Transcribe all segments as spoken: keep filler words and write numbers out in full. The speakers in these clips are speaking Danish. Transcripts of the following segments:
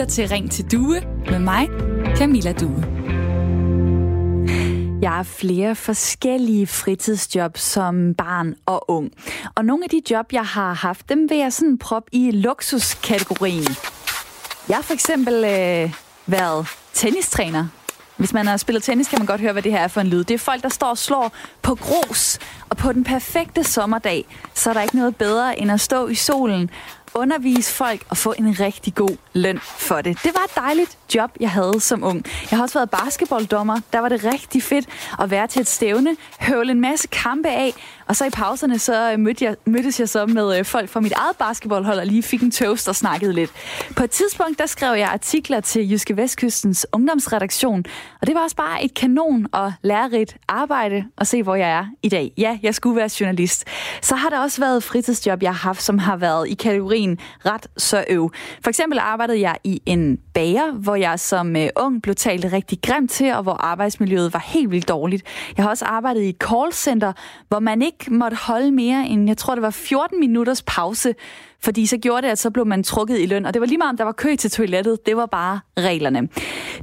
lytter til Ring til Due med mig, Camilla Due. Jeg har flere forskellige fritidsjob som barn og ung. Og nogle af de job, jeg har haft, dem vil jeg sådan proppe i luksuskategorien. Jeg har for eksempel øh, været tennistræner. Hvis man har spillet tennis, kan man godt høre, hvad det her er for en lyd. Det er folk, der står og slår på grus. Og på den perfekte sommerdag, så er der ikke noget bedre end at stå i solen, undervise folk og få en rigtig god løn for det. Det var et dejligt job, jeg havde som ung. Jeg har også været basketballdommer. Der var det rigtig fedt at være til et stævne, høvle en masse kampe af, og så i pauserne så mødte jeg, mødtes jeg så med folk fra mit eget basketballhold og lige fik en toast og snakkede lidt. På et tidspunkt der skrev jeg artikler til Jyske Vestkystens Ungdomsredaktion, og det var også bare et kanon og lærerigt arbejde og se, hvor jeg er i dag. Ja, jeg skulle være journalist. Så har der også været fritidsjob, jeg har haft, som har været i kategorien ret så øv. For eksempel arbejdede jeg i en bager, hvor jeg som øh, ung blev talt rigtig grimt til, og hvor arbejdsmiljøet var helt vildt dårligt. Jeg har også arbejdet i et callcenter, hvor man ikke måtte holde mere end, jeg tror det var fjorten minutters pause, fordi så gjorde det, at så blev man trukket i løn, og det var lige meget, om der var kø til toilettet, det var bare reglerne.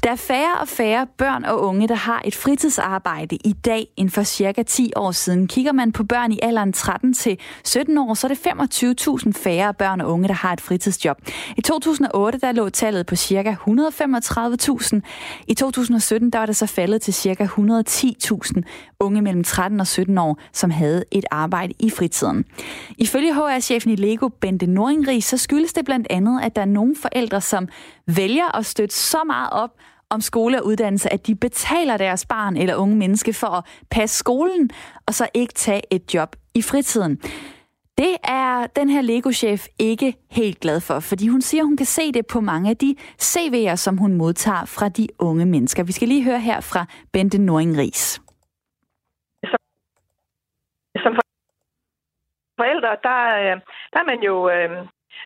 Der er færre og færre børn og unge, der har et fritidsarbejde i dag, end for cirka ti år siden. Kigger man på børn i alderen tretten til sytten år, så er det femogtyve tusind færre børn og unge, der har et fritidsjob. I to tusind og otte, der lå tallet på cirka et hundrede og femogtredive tusind. I to tusind og sytten, der var det så faldet til cirka et hundrede og ti tusind unge mellem tretten og sytten år, som havde et arbejde i fritiden. Ifølge H R-chefen i Lego, Bente Nording Ries, så skyldes det blandt andet, at der er nogle forældre, som vælger at støtte så meget op om skole og uddannelse, at de betaler deres barn eller unge menneske for at passe skolen, og så ikke tage et job i fritiden. Det er den her Lego-chef ikke helt glad for, fordi hun siger, hun kan se det på mange af de C V'er, som hun modtager fra de unge mennesker. Vi skal lige høre her fra Bente Nording Ries. Som, som forældre, der, der er man jo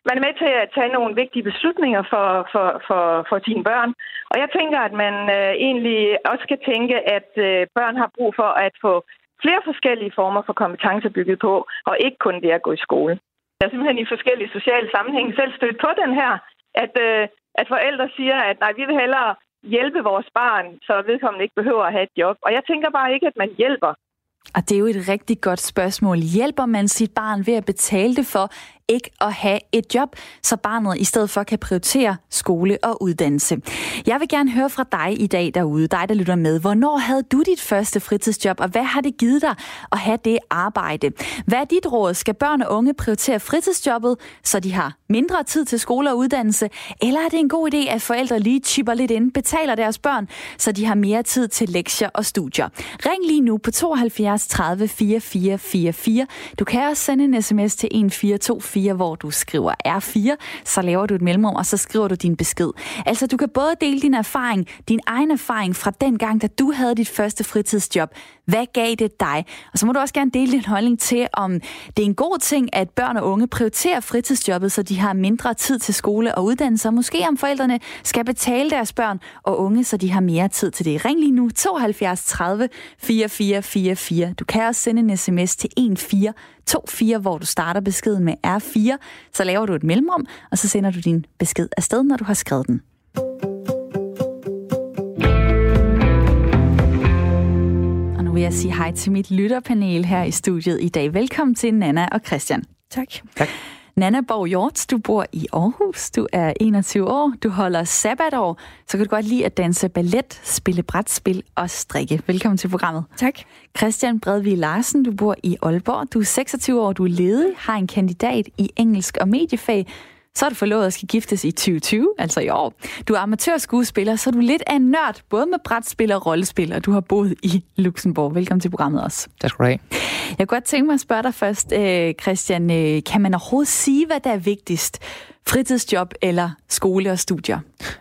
man er med til at tage nogle vigtige beslutninger for, for, for, for sine børn. Og jeg tænker, at man egentlig også kan tænke, at børn har brug for at få flere forskellige former for kompetencer bygget på, og ikke kun det at gå i skole. Jeg er simpelthen i forskellige sociale sammenhænge selv stødt på den her, at, at forældre siger, at nej, vi vil hellere hjælpe vores barn, så vedkommende ikke behøver at have et job. Og jeg tænker bare ikke, at man hjælper. Og det er jo et rigtig godt spørgsmål. Hjælper man sit barn ved at betale det for ikke at have et job, så barnet i stedet for kan prioritere skole og uddannelse? Jeg vil gerne høre fra dig i dag derude, dig der lytter med. Hvornår havde du dit første fritidsjob, og hvad har det givet dig at have det arbejde? Hvad er dit råd? Skal børn og unge prioritere fritidsjobbet, så de har mindre tid til skole og uddannelse? Eller er det en god idé, at forældre lige chipper lidt ind, betaler deres børn, så de har mere tid til lektier og studier? Ring lige nu på tooghalvfjerds tredive fireogfyrre fireogfyrre. Du kan også sende en sms til et fire to fire, hvor du skriver R fire, så laver du et mellemrum, og så skriver du din besked. Altså, du kan både dele din erfaring, din egen erfaring fra den gang, da du havde dit første fritidsjob. Hvad gav det dig? Og så må du også gerne dele din holdning til, om det er en god ting, at børn og unge prioriterer fritidsjobbet, så de har mindre tid til skole og uddannelse, og måske om forældrene skal betale deres børn og unge, så de har mere tid til det. Ring lige nu tooghalvfjerds tredive fireogfyrre fireogfyrre. Du kan også sende en sms til et fire to fire, hvor du starter beskeden med R fire, så laver du et mellemrum, og så sender du din besked afsted, når du har skrevet den. Og nu vil jeg sige hej til mit lytterpanel her i studiet i dag. Velkommen til Nanna og Christian. Tak. Tak. Nanna Borg Hjortz, du bor i Aarhus, du er enogtyve år, du holder sabbatår, så kan du godt lide at danse ballet, spille brætspil og strikke. Velkommen til programmet. Tak. Christian Bredvig Larsen, du bor i Aalborg, du er seksogtyve år, du er ledig, har en kandidat i engelsk og mediefag, så er du forlovet og skal giftes i tyve tyve, altså i år. Du er amatørskuespiller, så er du lidt af en nørd, både med brætspil og rollespil, og du har boet i Luxembourg. Velkommen til programmet også. Tak skal du have. Jeg kunne godt tænke mig at spørge dig først, Christian. Kan man overhovedet sige, hvad der er vigtigst? Fritidsjob eller skole og studier?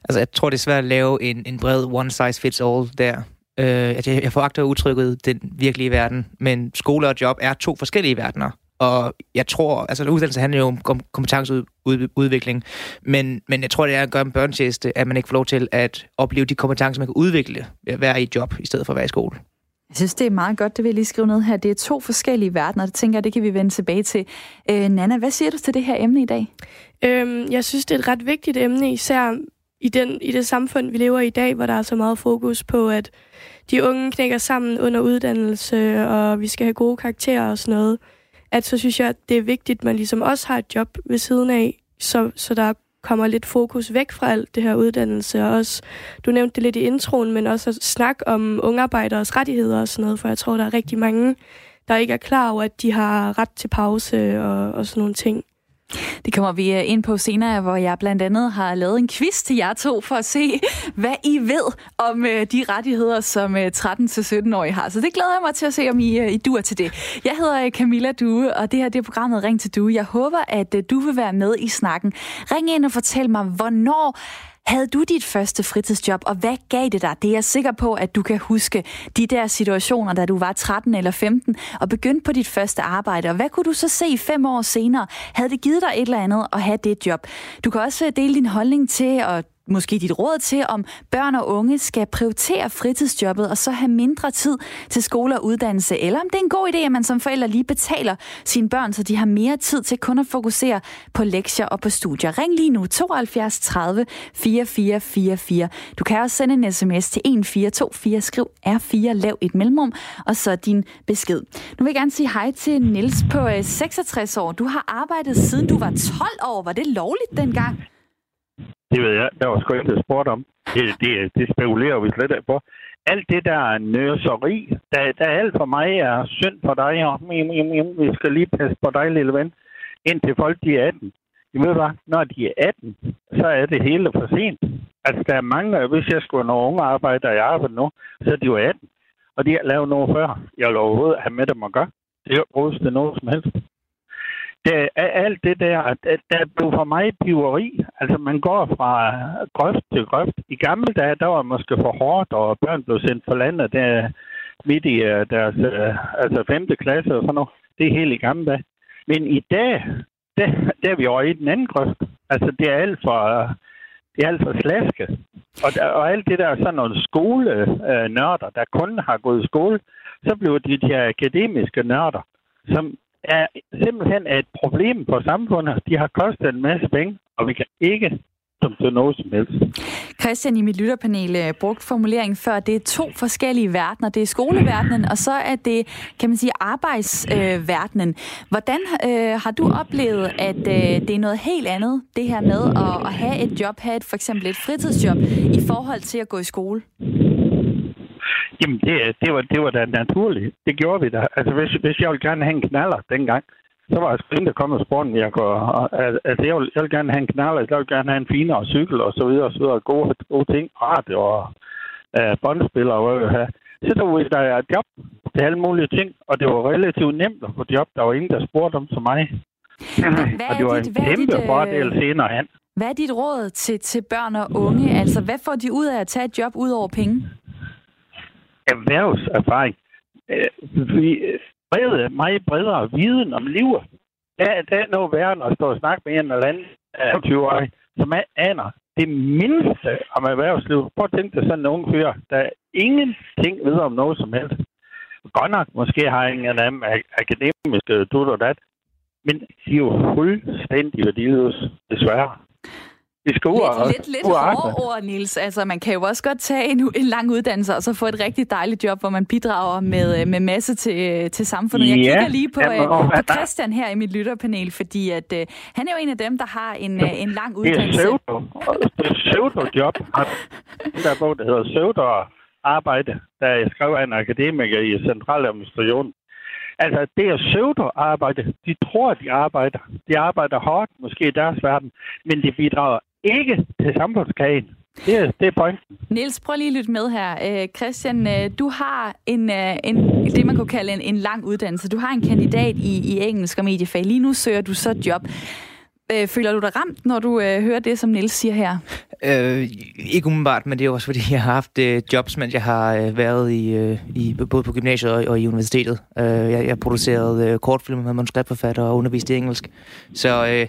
Altså, jeg tror, det er svært at lave en, en bred one-size-fits-all der. Øh, jeg foragter udtrykket den virkelige verden, men skole og job er to forskellige verdener. Og jeg tror, altså uddannelse handler jo om kompetenceudvikling, men, men jeg tror, det er at gøre en børnetjeneste, at man ikke får lov til at opleve de kompetencer, man kan udvikle ved at være i job, i stedet for at være i skole. Jeg synes, det er meget godt, det vil jeg lige skrive ned her. Det er to forskellige verdener, og det tænker jeg, det kan vi vende tilbage til. Øh, Nanna, hvad siger du til det her emne i dag? Øhm, jeg synes, det er et ret vigtigt emne, især i, den, i det samfund, vi lever i i dag, hvor der er så meget fokus på, at de unge knækker sammen under uddannelse, og vi skal have gode karakterer og sådan noget, at så synes jeg, at det er vigtigt, at man ligesom også har et job ved siden af, så, så der kommer lidt fokus væk fra alt det her uddannelse. Og også, du nævnte det lidt i introen, men også at snakke om ungearbejderes rettigheder og sådan noget, for jeg tror, der er rigtig mange, der ikke er klar over, at de har ret til pause og, og sådan nogle ting. Det kommer vi ind på senere, hvor jeg blandt andet har lavet en quiz til jer to for at se, hvad I ved om de rettigheder, som tretten til sytten-årige har. Så det glæder jeg mig til at se, om I, I dur til det. Jeg hedder Camilla Due, og det her det er programmet Ring til Due. Jeg håber, at du vil være med i snakken. Ring ind og fortæl mig, hvornår havde du dit første fritidsjob, og hvad gav det dig? Det er jeg sikker på, at du kan huske de der situationer, da du var tretten eller femten, og begyndte på dit første arbejde. Og hvad kunne du så se fem år senere? Havde det givet dig et eller andet at have det job? Du kan også dele din holdning til, og måske dit råd til, om børn og unge skal prioritere fritidsjobbet og så have mindre tid til skole og uddannelse, eller om det er en god idé, at man som forælder lige betaler sine børn, så de har mere tid til kun at fokusere på lektier og på studier. Ring lige nu tooghalvfjerds tredive fireogfyrre fireogfyrre. Du kan også sende en sms til et fire to fire, skriv R fire, lav et mellemrum, og så din besked. Nu vil jeg gerne sige hej til Niels på seksogtres år. Du har arbejdet siden du var tolv år. Var det lovligt dengang? Det ved jeg. Der var sgu ikke spurgt om. Det, det, det spekulerer vi slet ikke på. Alt det der nøseri, der, der alt for mig er synd for dig. Og vi skal lige passe på dig, lille ven. Indtil folk de er atten. I ved hvad? Når de er atten, så er det hele for sent. Altså, der er mange, hvis jeg skulle have nogle unge arbejdere i arbejde nu, så er de jo atten. Og de har lavet noget før. Jeg vil overhovedet have med dem at gøre. Det er jo noget som helst. Det er alt det der, der blev for mig piveri. Altså, man går fra grøft til grøft. I gamle dage, der var måske for hårdt, og børn blev sendt for landet der, midt i deres altså femte klasse og sådan noget. Det er helt i gamle dage. Men i dag, der, der er vi over i den anden grøft. Altså, det er alt for, det er alt for slaske. Og, der, og alt det der, sådan nogle skolenørder, der kun har gået i skole, så bliver de de akademiske nørder, som er simpelthen et problem for samfundet. De har kostet en masse penge, og vi kan ikke som til noget som helst. Christian i mit lytterpanel brugte formuleringen før, det er to forskellige verdener. Det er skoleverdenen, og så er det, kan man sige, arbejdsverdenen. Hvordan øh, har du oplevet, at øh, det er noget helt andet, det her med at, at have et job, have et, for eksempel et fritidsjob, i forhold til at gå i skole? Jamen, det, det, var, det var da naturligt. Det gjorde vi da. Altså, hvis, hvis jeg ville gerne have en knaller dengang, så var jeg sgu ikke kommet af sporten. Jeg, kunne, altså, jeg, ville, jeg ville gerne have en knaller, jeg ville gerne have en finere cykel, og så videre, og så videre. Gode, gode ting, radio og øh, båndspillere, og hvad jeg havde. Så der var der et job til alle mulige ting, og det var relativt nemt at få job. Der var ingen, der spurgte om som mig. Og det var dit, en kæmpe dit, øh... fordel senere hen. Hvad er dit råd til, til børn og unge? Altså, hvad får de ud af at tage et job ud over penge? Erhvervserfaring. Vi breder meget bredere viden om livet. Der, der er noget værre at stå og snakke med en eller anden tyve-årige, som er aner det mindste om erhvervslivet. Prøv at tænke dig sådan en unge fyr, der ingenting ved om noget som helst. Godt nok måske har en eller anden akademisk dut og dat, men de er jo fuldstændig værdiløse, desværre. Lidt, lidt, lidt hårde ord, Niels. Altså, man kan jo også godt tage en, en lang uddannelse og så få et rigtig dejligt job, hvor man bidrager med, med masse til, til samfundet. Jeg kigger lige på, ja, må, øh, på Christian her i mit lytterpanel, fordi at, øh, han er jo en af dem, der har en, øh, en lang uddannelse. Det er pseudo-job. Der er bog, der hedder pseudo-arbejde, da jeg skrev af en akademiker i centraladministrationen. Altså, det er pseudo-arbejde. De tror, de arbejder. De arbejder hårdt, måske i deres verden, men de bidrager ikke til samfundskagen. Det er, det er pointen. Niels, prøv lige at lytte med her. Øh, Christian, øh, du har en, øh, en, det, man kunne kalde en, en lang uddannelse. Du har en kandidat i, i engelsk og mediefag. Lige nu søger du så job. Øh, føler du dig ramt, når du øh, hører det, som Niels siger her? Øh, ikke umiddelbart, men det er også, fordi jeg har haft øh, jobs, mens jeg har øh, været i, øh, i, både på gymnasiet og, og i universitetet. Øh, jeg, jeg producerede øh, kortfilmer med manuskriptforfatter og underviste i engelsk. Så... Øh,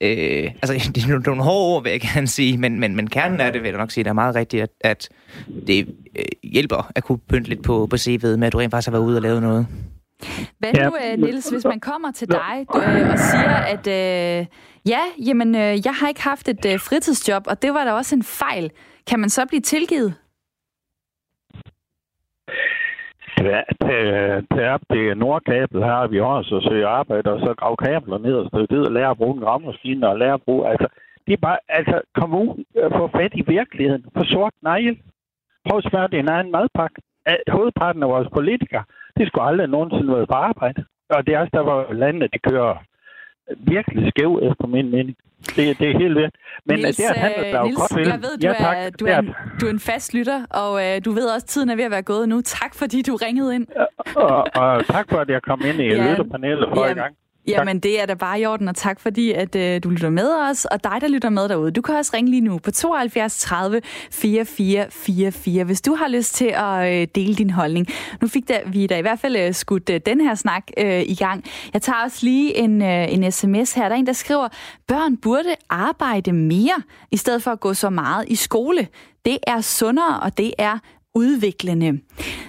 Øh, altså, det er nogle hårde ord, vil jeg gerne sige, men, men, men kernen af det, vil jeg nok sige, der er meget rigtigt, at, at det øh, hjælper at kunne pynte lidt på, på C V'et med, at du rent faktisk har været ude og lavet noget. Hvad nu, ja. Niels, hvis man kommer til dig øh, og siger, at øh, ja, jamen, øh, jeg har ikke haft et øh, fritidsjob, og det var da også en fejl. Kan man så blive tilgivet? Ja, til Nordkabel har vi også at søge arbejde, og så grave kabler ned og støtte ud og lære at bruge en gravmaskine og lære at bruge... Altså, det er bare, altså, kom ud og få fat i virkeligheden. Få sort negl. Prøv at smøre din egen madpakke. Hovedparten af vores politikere, de skulle aldrig nogensinde været på arbejde. Og det er også der, hvor landet, de kører virkelig skæv, efter min mening. Det, det er helt vildt. Men Niels, det her handler der jo Niels, godt jeg ved, du, ja, er, du, er en, du er en fast lytter, og øh, du ved også, at tiden er ved at være gået nu. Tak, fordi du ringede ind. og, og tak for, at jeg kom ind i ja, lytterpanelet for ja, i gang. Jamen, det er da bare i orden, og tak fordi, at øh, du lytter med os. Og dig, der lytter med derude, du kan også ringe lige nu på tooghalvfjerds tredive fireogfyrre fireogfyrre, hvis du har lyst til at øh, dele din holdning. Nu fik der, vi da i hvert fald øh, skudt øh, den her snak øh, i gang. Jeg tager også lige en, øh, en sms her. Der er en, der skriver, børn burde arbejde mere, i stedet for at gå så meget i skole. Det er sundere, og det er udviklende.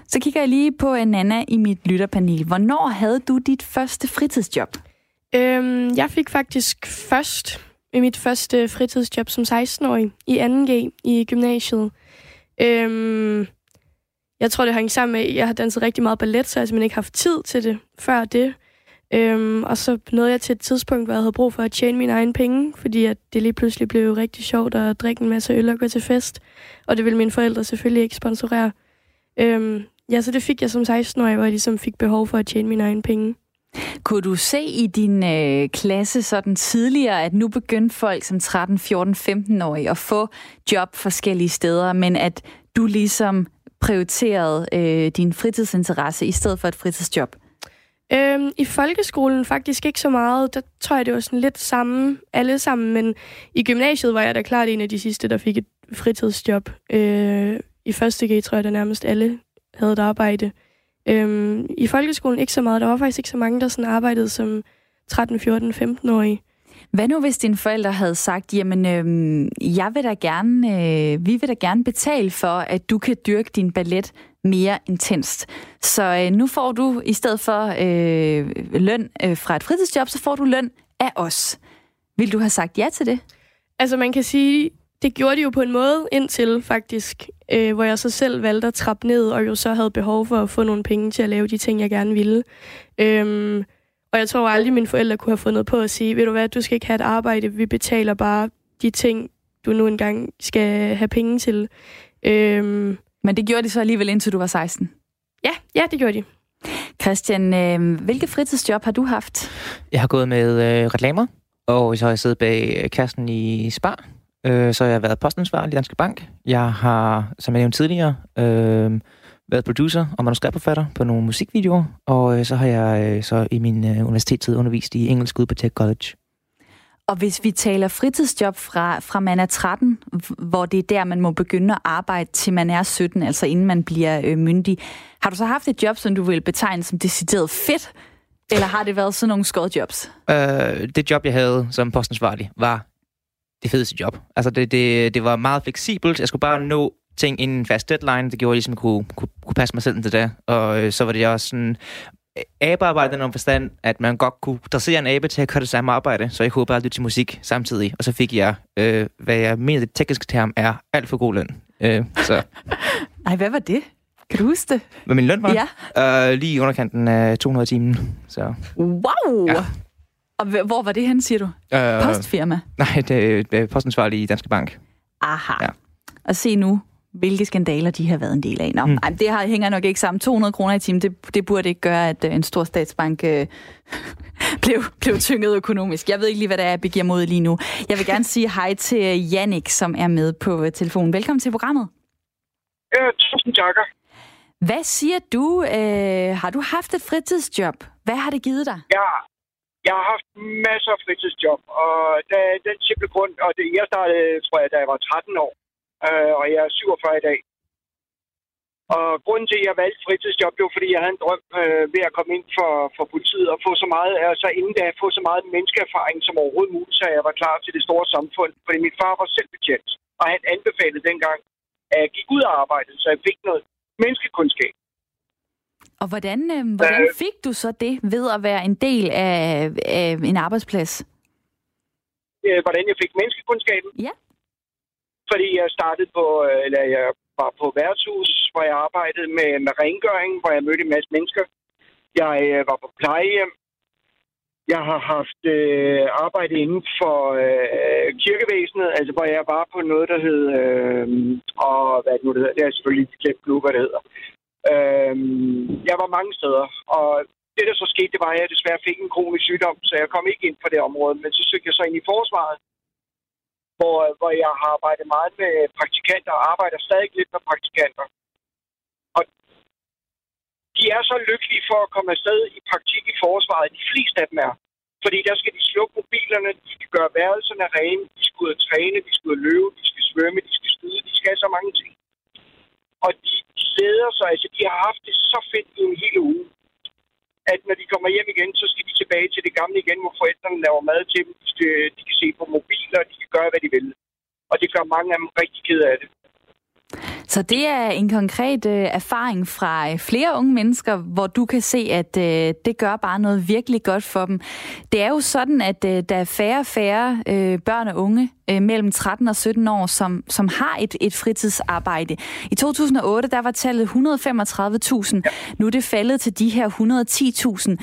Så kigger jeg lige på Nanna i mit lytterpanel. Hvornår havde du dit første fritidsjob? Øhm, jeg fik faktisk først mit første fritidsjob som seksten-årig i anden G i gymnasiet. Øhm, jeg tror, det hang sammen med, at jeg har danset rigtig meget ballet, så jeg har simpelthen ikke haft tid til det før det. Øhm, og så nåede jeg til et tidspunkt, hvor jeg havde brug for at tjene mine egne penge, fordi at det lige pludselig blev rigtig sjovt at drikke en masse øl og gå til fest. Og det ville mine forældre selvfølgelig ikke sponsorere. Øhm, ja, så det fik jeg som seksten-årig, hvor jeg ligesom fik behov for at tjene mine egne penge. Kunne du se i din øh, klasse sådan tidligere, at nu begyndte folk som tretten, fjorten, femten-årige at få job forskellige steder, men at du ligesom prioriterede øh, din fritidsinteresse i stedet for et fritidsjob? Øhm, I folkeskolen faktisk ikke så meget. Der tror jeg, det var sådan lidt samme, alle sammen. Men i gymnasiet var jeg da klart en af de sidste, der fik et fritidsjob. Øh, I første G tror jeg, der nærmest alle havde et arbejde. Øhm, I folkeskolen ikke så meget. Der var faktisk ikke så mange, der sådan arbejdede som tretten, fjorten, femten-årige. Hvad nu, hvis dine forældre havde sagt, jamen, øhm, jeg vil da gerne, øh, vi vil da gerne betale for, at du kan dyrke din ballet mere intenst. Så øh, nu får du, i stedet for øh, løn øh, fra et fritidsjob, så får du løn af os. Vil du have sagt ja til det? Altså, man kan sige, det gjorde de jo på en måde indtil, faktisk, øh, hvor jeg så selv valgte at trappe ned, og jo så havde behov for at få nogle penge til at lave de ting, jeg gerne ville. Øhm, og jeg tror aldrig, mine forældre kunne have fundet på at sige, ved du hvad, du skal ikke have et arbejde, vi betaler bare de ting, du nu engang skal have penge til. Øhm, Men det gjorde de så alligevel, indtil du var seksten? Ja, ja, det gjorde de. Christian, øh, hvilke fritidsjob har du haft? Jeg har gået med øh, reklamer, og så har jeg siddet bag kassen i Spar. Øh, så har jeg været postansvarlig i Danske Bank. Jeg har, som jeg nævnte tidligere, øh, været producer og manuskriptforfatter på nogle musikvideoer. Og øh, så har jeg øh, så i min øh, universitetstid undervist i engelsk ude på Tech College. Og hvis vi taler fritidsjob fra, fra man er tretten, hvor det er der, man må begynde at arbejde til man er sytten, altså inden man bliver øh, myndig. Har du så haft et job, som du ville betegne som decideret fedt? Eller har det været sådan nogle skodjobs? Øh, det job, jeg havde som postansvarlig, var det fedeste job. Altså det, det, det var meget fleksibelt. Jeg skulle bare nå ting inden en fast deadline. Det gjorde, at jeg ligesom kunne, kunne, kunne passe mig selv indtil det. Og øh, så var det også sådan... abearbejde i den forstand, at man godt kunne dressere en abe til at gøre det samme arbejde, så jeg kunne bare lytte til musik samtidig, og så fik jeg, øh, hvad jeg mener det tekniske term er, alt for god løn. Øh, så. Ej, hvad var det? Kan du huske det? Hvad min løn var? Ja. Øh, lige i underkanten af to hundrede timen. Så. Wow! Ja. Og hvor var det hen, siger du? Øh, Postfirma? Nej, det er postansvarlig i Danske Bank. Aha. Ja. Og se nu, hvilke skandaler de har været en del af. Nå, mm. ej, det her hænger nok ikke sammen. to hundrede kroner i timen, det, det burde ikke gøre, at en stor statsbank øh, blev, blev tynget økonomisk. Jeg ved ikke lige, hvad det er, jeg begiver mod lige nu. Jeg vil gerne sige hej til Jannik, som er med på telefonen. Velkommen til programmet. Ja, tusind takker. Hvad siger du? Øh, har du haft et fritidsjob? Hvad har det givet dig? Ja, jeg har haft masser af fritidsjob, og det, den simple grund, og det, jeg startede, tror jeg, da jeg var tretten år. Uh, og jeg er syvogfyrre i dag. Og grunden til, at jeg valgte fritidsjob, det var, fordi jeg havde en drøm uh, ved at komme ind for, for politiet og få så meget, altså inden da, få så meget menneskeerfaring som overhovedet muligt, så jeg var klar til det store samfund. Fordi min far var selvbetjent, og han anbefalede dengang, at jeg gik ud af arbejdet, så jeg fik noget menneskekundskab. Og hvordan, hvordan fik du så det ved at være en del af, af en arbejdsplads? Hvordan jeg fik menneskekundskaben? Ja. Fordi jeg startede på, eller jeg var på værtshus, hvor jeg arbejdede med, med rengøring, hvor jeg mødte en masse mennesker. Jeg var på plejehjem. Jeg har haft øh, arbejde inden for øh, kirkevæsenet, altså hvor jeg var på noget, der hed, øh, og hvad det nu det hedder, det er selvfølgelig glemt nu, hvad det hedder. Øh, jeg var mange steder, og det der så skete, det var, at jeg desværre fik en kronisk sygdom, så jeg kom ikke ind på det område, men så søgte jeg så ind i forsvaret, hvor, hvor jeg har arbejdet meget med praktikanter og arbejder stadig lidt med praktikanter. Og de er så lykkelige for at komme afsted i praktik i forsvaret. De fleste af dem er. Fordi der skal de slukke mobilerne, de skal gøre værelserne rene, de skal ud og træne, de skal ud og løbe, de skal svømme, de skal skyde, de skal så mange ting. Og de glæder sig, altså de har haft det så fedt i en hel uge, at når de kommer hjem igen, så skal de tilbage til det gamle igen, hvor forældrene laver mad til dem, de, skal, de kan se på mobiler, de kan gøre, hvad de vil. Og det gør mange af dem rigtig ked af det. Så det er en konkret øh, erfaring fra øh, flere unge mennesker, hvor du kan se, at øh, det gør bare noget virkelig godt for dem. Det er jo sådan, at øh, der er færre og færre øh, børn og unge øh, mellem tretten og sytten år, som, som har et, et fritidsarbejde. I to tusind og otte, der var tallet et hundrede og femogtredive tusind. Nu er det faldet til de her et hundrede og ti tusind.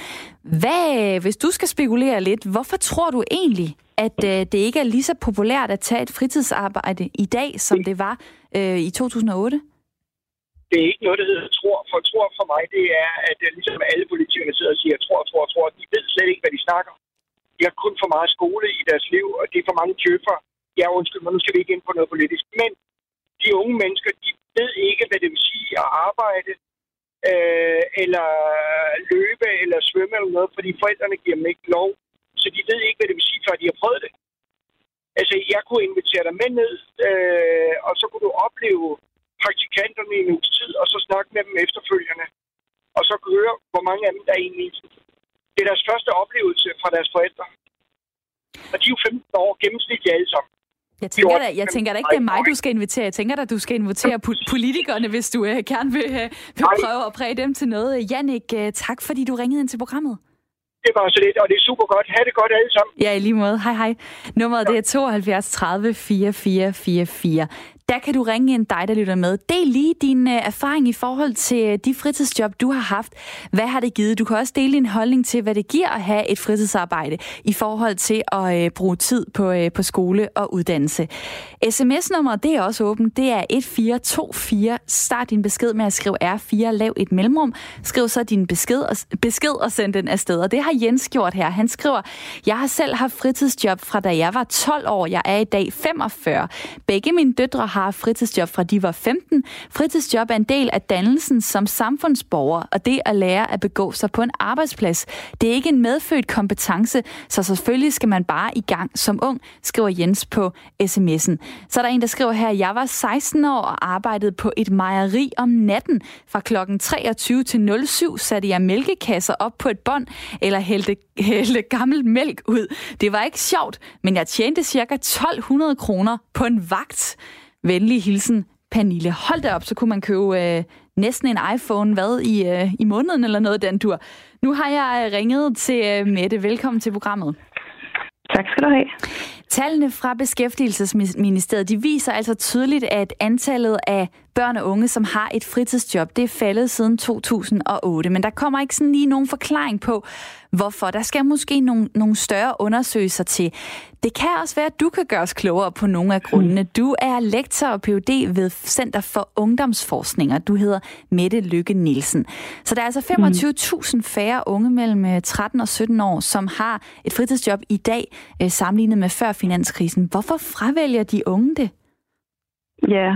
Hvad, hvis du skal spekulere lidt, hvorfor tror du egentlig, at øh, det ikke er lige så populært at tage et fritidsarbejde i dag, som det var øh, i to tusind og otte? Det er ikke noget, der hedder tror. For tror for mig, det er, at ligesom alle politikerne sidder og siger, tror, tror, tror. De ved slet ikke, hvad de snakker. De har kun for meget skole i deres liv, og det er for mange tjøffer. Ja, undskyld mig, nu skal vi ikke ind på noget politisk. Men de unge mennesker, de ved ikke, hvad det vil sige at arbejde, øh, eller løbe, eller svømme eller noget, fordi forældrene giver dem ikke lov. Så de ved ikke, hvad det vil sige, før de har prøvet det. Altså, jeg kunne invitere dig med ned, øh, og så kunne du opleve praktikanterne i en uges tid, og så snakke med dem efterfølgende. Og så kunne høre, hvor mange af dem, der er egentlig. Det er deres første oplevelse fra deres forældre. Og de er jo femten år gennemsnitligt alle sammen. Jeg tænker, da, jeg tænker da ikke, det er mig, du skal invitere. Jeg tænker da, du skal invitere politikerne, hvis du øh, gerne vil, øh, vil prøve at præge dem til noget. Jannik, øh, tak fordi du ringede ind til programmet. Det var så lidt, og det er super godt. Ha' det godt alle sammen. Ja, i lige måde. Hej, hej. Nummeret det er syv to tre nul fire fire fire fire. Der kan du ringe ind, dig, der lytter med. Del lige din erfaring i forhold til de fritidsjob, du har haft. Hvad har det givet? Du kan også dele din holdning til, hvad det giver at have et fritidsarbejde i forhold til at bruge tid på, på skole og uddannelse. S M S-nummeret, det er også åbent. Det er et fire to fire. Start din besked med at skrive R fire. Lav et mellemrum. Skriv så din besked og, besked og send den afsted. Og det har Jens gjort her. Han skriver, jeg har selv haft fritidsjob fra da jeg var tolv år. Jeg er i dag femogfyrre. Begge mine døtre har fritidsjob fra de var femten. Fritidsjob er en del af dannelsen som samfundsborger, og det at lære at begå sig på en arbejdsplads. Det er ikke en medfødt kompetence, så selvfølgelig skal man bare i gang som ung, skriver Jens på sms'en. Så er der en, der skriver her, jeg var seksten år og arbejdede på et mejeri om natten. Fra klokken treogtyve til nul syv satte jeg mælkekasser op på et bånd, eller hældte, hældte gammel mælk ud. Det var ikke sjovt, men jeg tjente ca. tolv hundrede kroner på en vagt. Venlig hilsen, Pernille. Hold da op, så kunne man købe øh, næsten en iPhone, hvad, i, øh, i måneden eller noget den tur. Nu har jeg ringet til øh, Mette. Velkommen til programmet. Tak skal du have. Tallene fra Beskæftigelsesministeriet, de viser altså tydeligt, at antallet af børn og unge, som har et fritidsjob, det er faldet siden to tusind og otte. Men der kommer ikke sådan lige nogen forklaring på, hvorfor. Der skal måske nogle, nogle større undersøgelser til. Det kan også være, at du kan gøre os klogere på nogle af grundene. Du er lektor og Ph.D. ved Center for Ungdomsforskning, og du hedder Mette Lykke Nielsen. Så der er altså femogtyve tusind færre unge mellem tretten og sytten år, som har et fritidsjob i dag, sammenlignet med før finanskrisen. Hvorfor fravælger de unge det? Ja,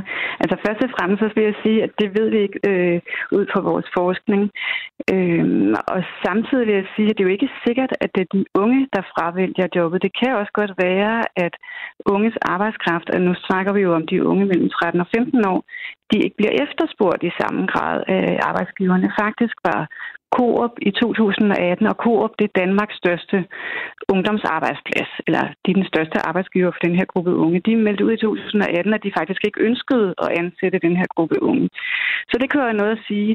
altså først og fremmest så vil jeg sige, at det ved vi ikke øh, ud fra vores forskning. Øh, og samtidig vil jeg sige, at det er jo ikke sikkert, at det er de unge, der fravælger jobbet. Det kan også godt være, at unges arbejdskraft, og nu snakker vi jo om de unge mellem tretten og femten år, de ikke bliver efterspurgt i samme grad af arbejdsgiverne. Faktisk var Coop i to tusind og atten, og Coop det er Danmarks største ungdomsarbejdsplads, eller de er den største arbejdsgiver for den her gruppe unge. De meldte ud i to tusind og atten, at de faktisk ikke ønskede at ansætte den her gruppe unge. Så det kører noget at sige.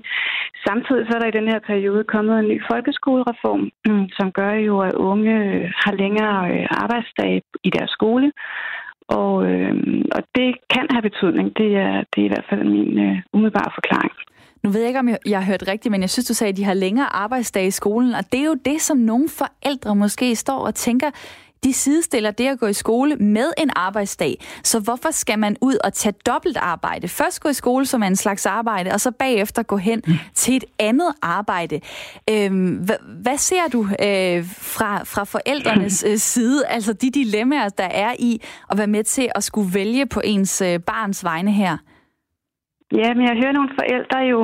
Samtidig så er der i den her periode kommet en ny folkeskolereform, som gør jo, at unge har længere arbejdsdag i deres skole. Og, øh, og det kan have betydning. Det er, det er i hvert fald min øh, umiddelbare forklaring. Nu ved jeg ikke, om jeg, jeg har hørt rigtigt, men jeg synes, du sagde, at de har længere arbejdsdage i skolen. Og det er jo det, som nogle forældre måske står og tænker, de sidestiller det at gå i skole med en arbejdsdag. Så hvorfor skal man ud og tage dobbelt arbejde? Først gå i skole som en slags arbejde, og så bagefter gå hen mm. til et andet arbejde. Øhm, h- hvad ser du øh, fra, fra forældrenes øh, side? Altså de dilemmaer, der er i at være med til at skulle vælge på ens øh, barns vegne her? Ja, men jeg hører nogle forældre jo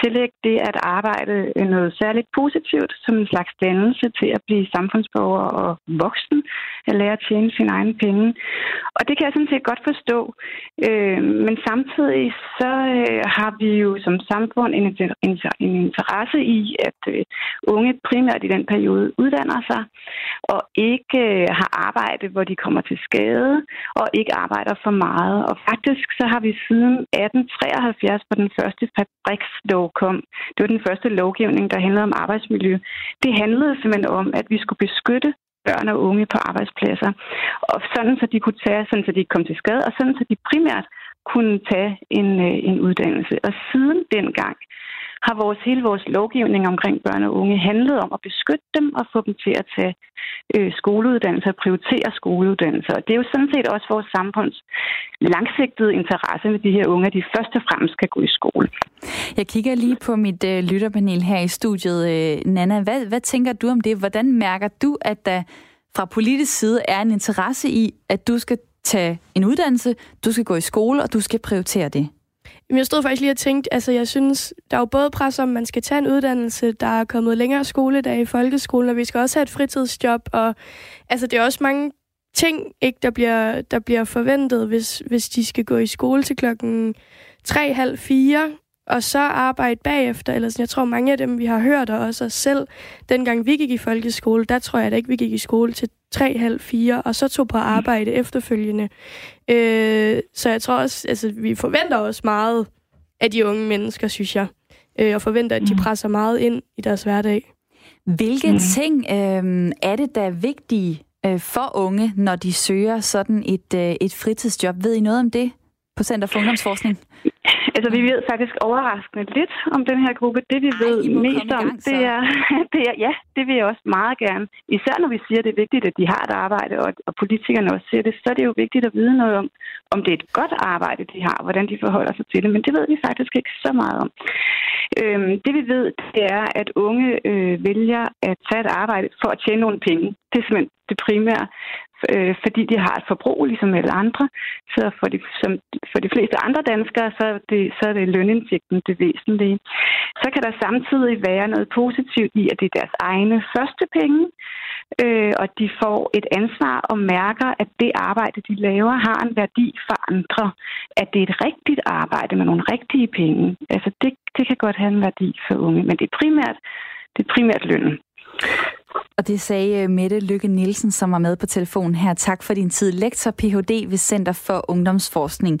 tillægge det at arbejde noget særligt positivt, som en slags dannelse til at blive samfundsborger og voksen, at lære at tjene sine egne penge. Og det kan jeg sådan set godt forstå. Øh, men samtidig så øh, har vi jo som samfund en, inter- en interesse i, at øh, unge primært i den periode uddanner sig og ikke øh, har arbejde, hvor de kommer til skade og ikke arbejder for meget. Og faktisk så har vi siden atten treoghalvfjerds, hvor den første fabrikslov kom. Det var den første lovgivning, der handlede om arbejdsmiljø. Det handlede simpelthen om, at vi skulle beskytte børn og unge på arbejdspladser, og sådan så de kunne tage, sådan så de ikke kom til skade, og sådan så de primært kunne tage en, en uddannelse. Og siden dengang har vores, hele vores lovgivning omkring børn og unge handlet om at beskytte dem og få dem til at tage øh, skoleuddannelser og prioritere skoleuddannelser. Og det er jo sådan set også vores samfunds langsigtede interesse med de her unge, at de først og fremmest kan gå i skole. Jeg kigger lige på mit øh, lytterpanel her i studiet. Øh, Nanna, hvad, hvad tænker du om det? Hvordan mærker du, at der fra politisk side er en interesse i, at du skal tage en uddannelse, du skal gå i skole, og du skal prioritere det? Jeg stod faktisk lige og tænkte, altså jeg synes, der er jo både pres om, man skal tage en uddannelse, der er kommet længere skoledage i folkeskolen, og vi skal også have et fritidsjob, og altså det er også mange ting, ikke, der bliver, der bliver forventet, hvis, hvis de skal gå i skole til klokken tre, halv fire, og så arbejde bagefter, eller sådan. Jeg tror mange af dem, vi har hørt, og også os selv, dengang vi gik i folkeskole, der tror jeg da ikke, vi gik i skole til tre, halv fire, og så tog på arbejde efterfølgende. Øh, så jeg tror også, altså vi forventer også meget af de unge mennesker, synes jeg, øh, og forventer, at de presser meget ind i deres hverdag. Hvilke ting øh, er det, der er vigtige øh, for unge, når de søger sådan et, øh, et fritidsjob? Ved I noget om det på Center for Ungdomsforskning? Altså, vi ved faktisk overraskende lidt om den her gruppe. Det, vi Ej, ved mest om, gang, det, er, det er... Ja, det vil jeg også meget gerne. Især når vi siger, at det er vigtigt, at de har et arbejde, og, og politikerne også siger det, så er det jo vigtigt at vide noget om, om det er et godt arbejde, de har, hvordan de forholder sig til det. Men det ved vi faktisk ikke så meget om. Øhm, det, vi ved, det er, at unge øh, vælger at tage et arbejde for at tjene nogle penge. Det er simpelthen det primære, fordi de har et forbrug, ligesom alle andre. Så for de, som, for de fleste andre danskere, så er det, så er det lønindtægten det væsentlige. Så kan der samtidig være noget positivt i, at det er deres egne første penge, øh, og de får et ansvar og mærker, at det arbejde, de laver, har en værdi for andre. At det er et rigtigt arbejde med nogle rigtige penge. Altså det, det kan godt have en værdi for unge, men det er primært, det er primært lønnen. Og det sagde Mette Lykke Nielsen, som var med på telefonen her. Tak for din tid. Lektor P H D ved Center for Ungdomsforskning.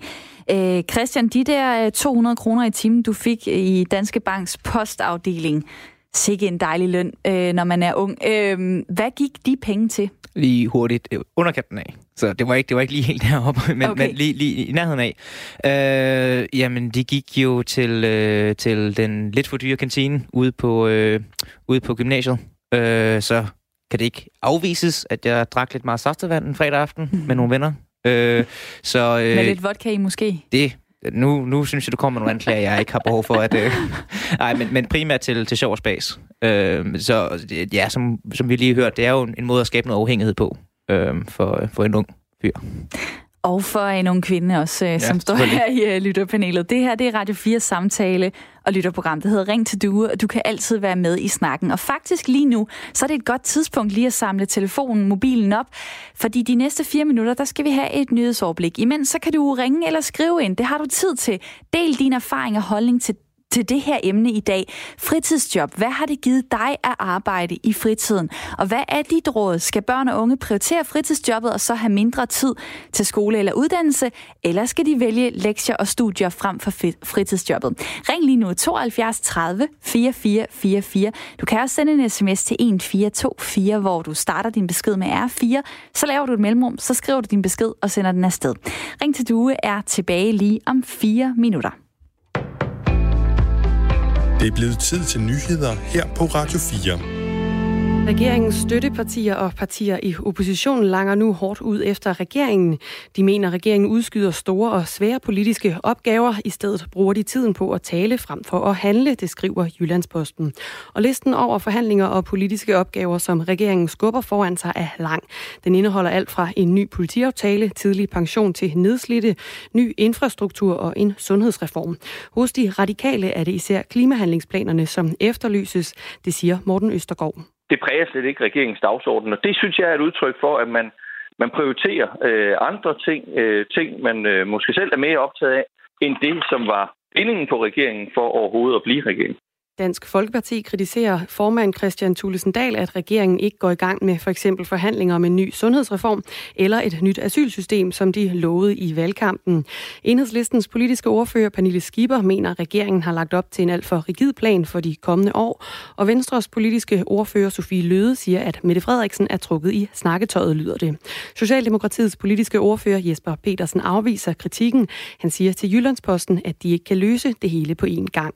Øh, Christian, de der to hundrede kroner i timen, du fik i Danske Banks postafdeling. Sikke en dejlig løn, øh, når man er ung. Øh, hvad gik de penge til? Lige hurtigt underkanten af. Så det var ikke, det var ikke lige helt deroppe, men, okay. men lige, lige i nærheden af. Øh, jamen, de gik jo til, øh, til den lidt for dyre kantine ude på, øh, ude på gymnasiet. Øh, så kan det ikke afvises, at jeg drak lidt meget saftevand en fredag aften mm. med nogle venner. Øh, så, øh, med lidt vodka i måske? Det. Nu, nu synes jeg, du kommer med nogle anklager, jeg ikke har behov for. at øh, Nej, men, men primært til, til sjov og spas. Øh, så ja, som, som vi lige hørte, det er jo en, en måde at skabe noget afhængighed på øh, for, for en ung fyr. Og for en ung kvinde også, øh, ja, som står her i øh, lytterpanelet. Det her, det er Radio fire samtale og lytterprogram. Det hedder Ring til Due, og du kan altid være med i snakken. Og faktisk lige nu, så er det et godt tidspunkt lige at samle telefonen, mobilen op. Fordi de næste fire minutter, der skal vi have et nyhedsoverblik. Imens så kan du ringe eller skrive ind. Det har du tid til. Del din erfaring og holdning til til det her emne i dag. Fritidsjob. Hvad har det givet dig at arbejde i fritiden? Og hvad er dit råd? Skal børn og unge prioritere fritidsjobbet og så have mindre tid til skole eller uddannelse? Eller skal de vælge lektier og studier frem for fritidsjobbet? Ring lige nu tooghalvfjerds tredive fireogfyrre fireogfyrre. Du kan også sende en sms til et fire to fire, hvor du starter din besked med R fire. Så laver du et mellemrum, så skriver du din besked og sender den afsted. Ring til Due er tilbage lige om fire minutter. Det er blevet tid til nyheder her på Radio fire. Regeringens støttepartier og partier i oppositionen langer nu hårdt ud efter regeringen. De mener, at regeringen udskyder store og svære politiske opgaver. I stedet bruger de tiden på at tale frem for at handle, det skriver Jyllandsposten. Og listen over forhandlinger og politiske opgaver, som regeringen skubber foran sig, er lang. Den indeholder alt fra en ny politiaftale, tidlig pension til nedslidte, ny infrastruktur og en sundhedsreform. Hos de radikale er det især klimahandlingsplanerne, som efterlyses, det siger Morten Østergaard. Det præger slet ikke regeringens dagsorden, og det synes jeg er et udtryk for, at man, man prioriterer øh, andre ting, øh, ting man øh, måske selv er mere optaget af, end det, som var bindingen på regeringen for overhovedet at blive regering. Dansk Folkeparti kritiserer formand Christian Thulesen Dahl, at regeringen ikke går i gang med for eksempel forhandlinger om en ny sundhedsreform eller et nyt asylsystem, som de lovede i valgkampen. Enhedslistens politiske ordfører Pernille Skipper mener, at regeringen har lagt op til en alt for rigid plan for de kommende år. Og Venstres politiske ordfører Sofie Løhde siger, at Mette Frederiksen er trukket i snakketøjet, lyder det. Socialdemokratiets politiske ordfører Jesper Petersen afviser kritikken. Han siger til Jyllandsposten, at de ikke kan løse det hele på én gang.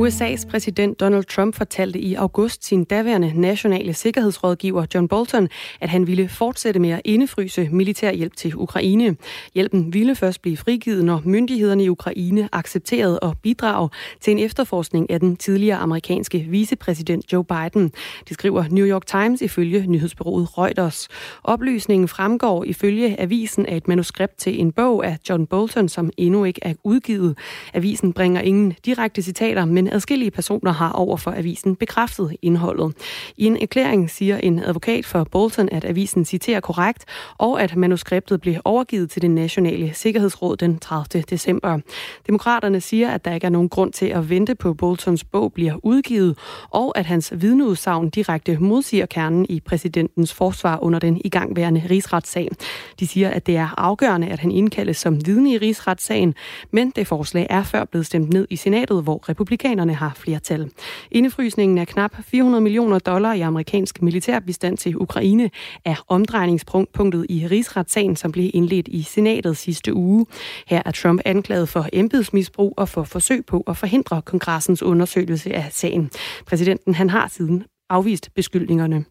U S A's præsident Donald Trump fortalte i august sin daværende nationale sikkerhedsrådgiver John Bolton, at han ville fortsætte med at indefryse militær hjælp til Ukraine. Hjælpen ville først blive frigivet, når myndighederne i Ukraine accepterede at bidrage til en efterforskning af den tidligere amerikanske vicepræsident Joe Biden. Det skriver New York Times ifølge nyhedsbureauet Reuters. Oplysningen fremgår ifølge avisen af et manuskript til en bog af John Bolton, som endnu ikke er udgivet. Avisen bringer ingen direkte citater, men adskillige personer har overfor avisen bekræftet indholdet. I en erklæring siger en advokat for Bolton, at avisen citerer korrekt, og at manuskriptet blev overgivet til det nationale sikkerhedsråd den tredivte december. Demokraterne siger, at der ikke er nogen grund til at vente på, at Boltons bog bliver udgivet, og at hans vidneudsagn direkte modsiger kernen i præsidentens forsvar under den igangværende rigsretssag. De siger, at det er afgørende, at han indkaldes som vidne i rigsretssagen, men det forslag er før blevet stemt ned i senatet, hvor republikanerne har flertal. Indefrysningen af knap fire hundrede millioner dollar i amerikansk militærbistand til Ukraine er omdrejningspunktet i rigsretssagen, som blev indledt i senatet sidste uge. Her er Trump anklaget for embedsmisbrug og for forsøg på at forhindre kongressens undersøgelse af sagen. Præsidenten han har siden afvist beskyldningerne.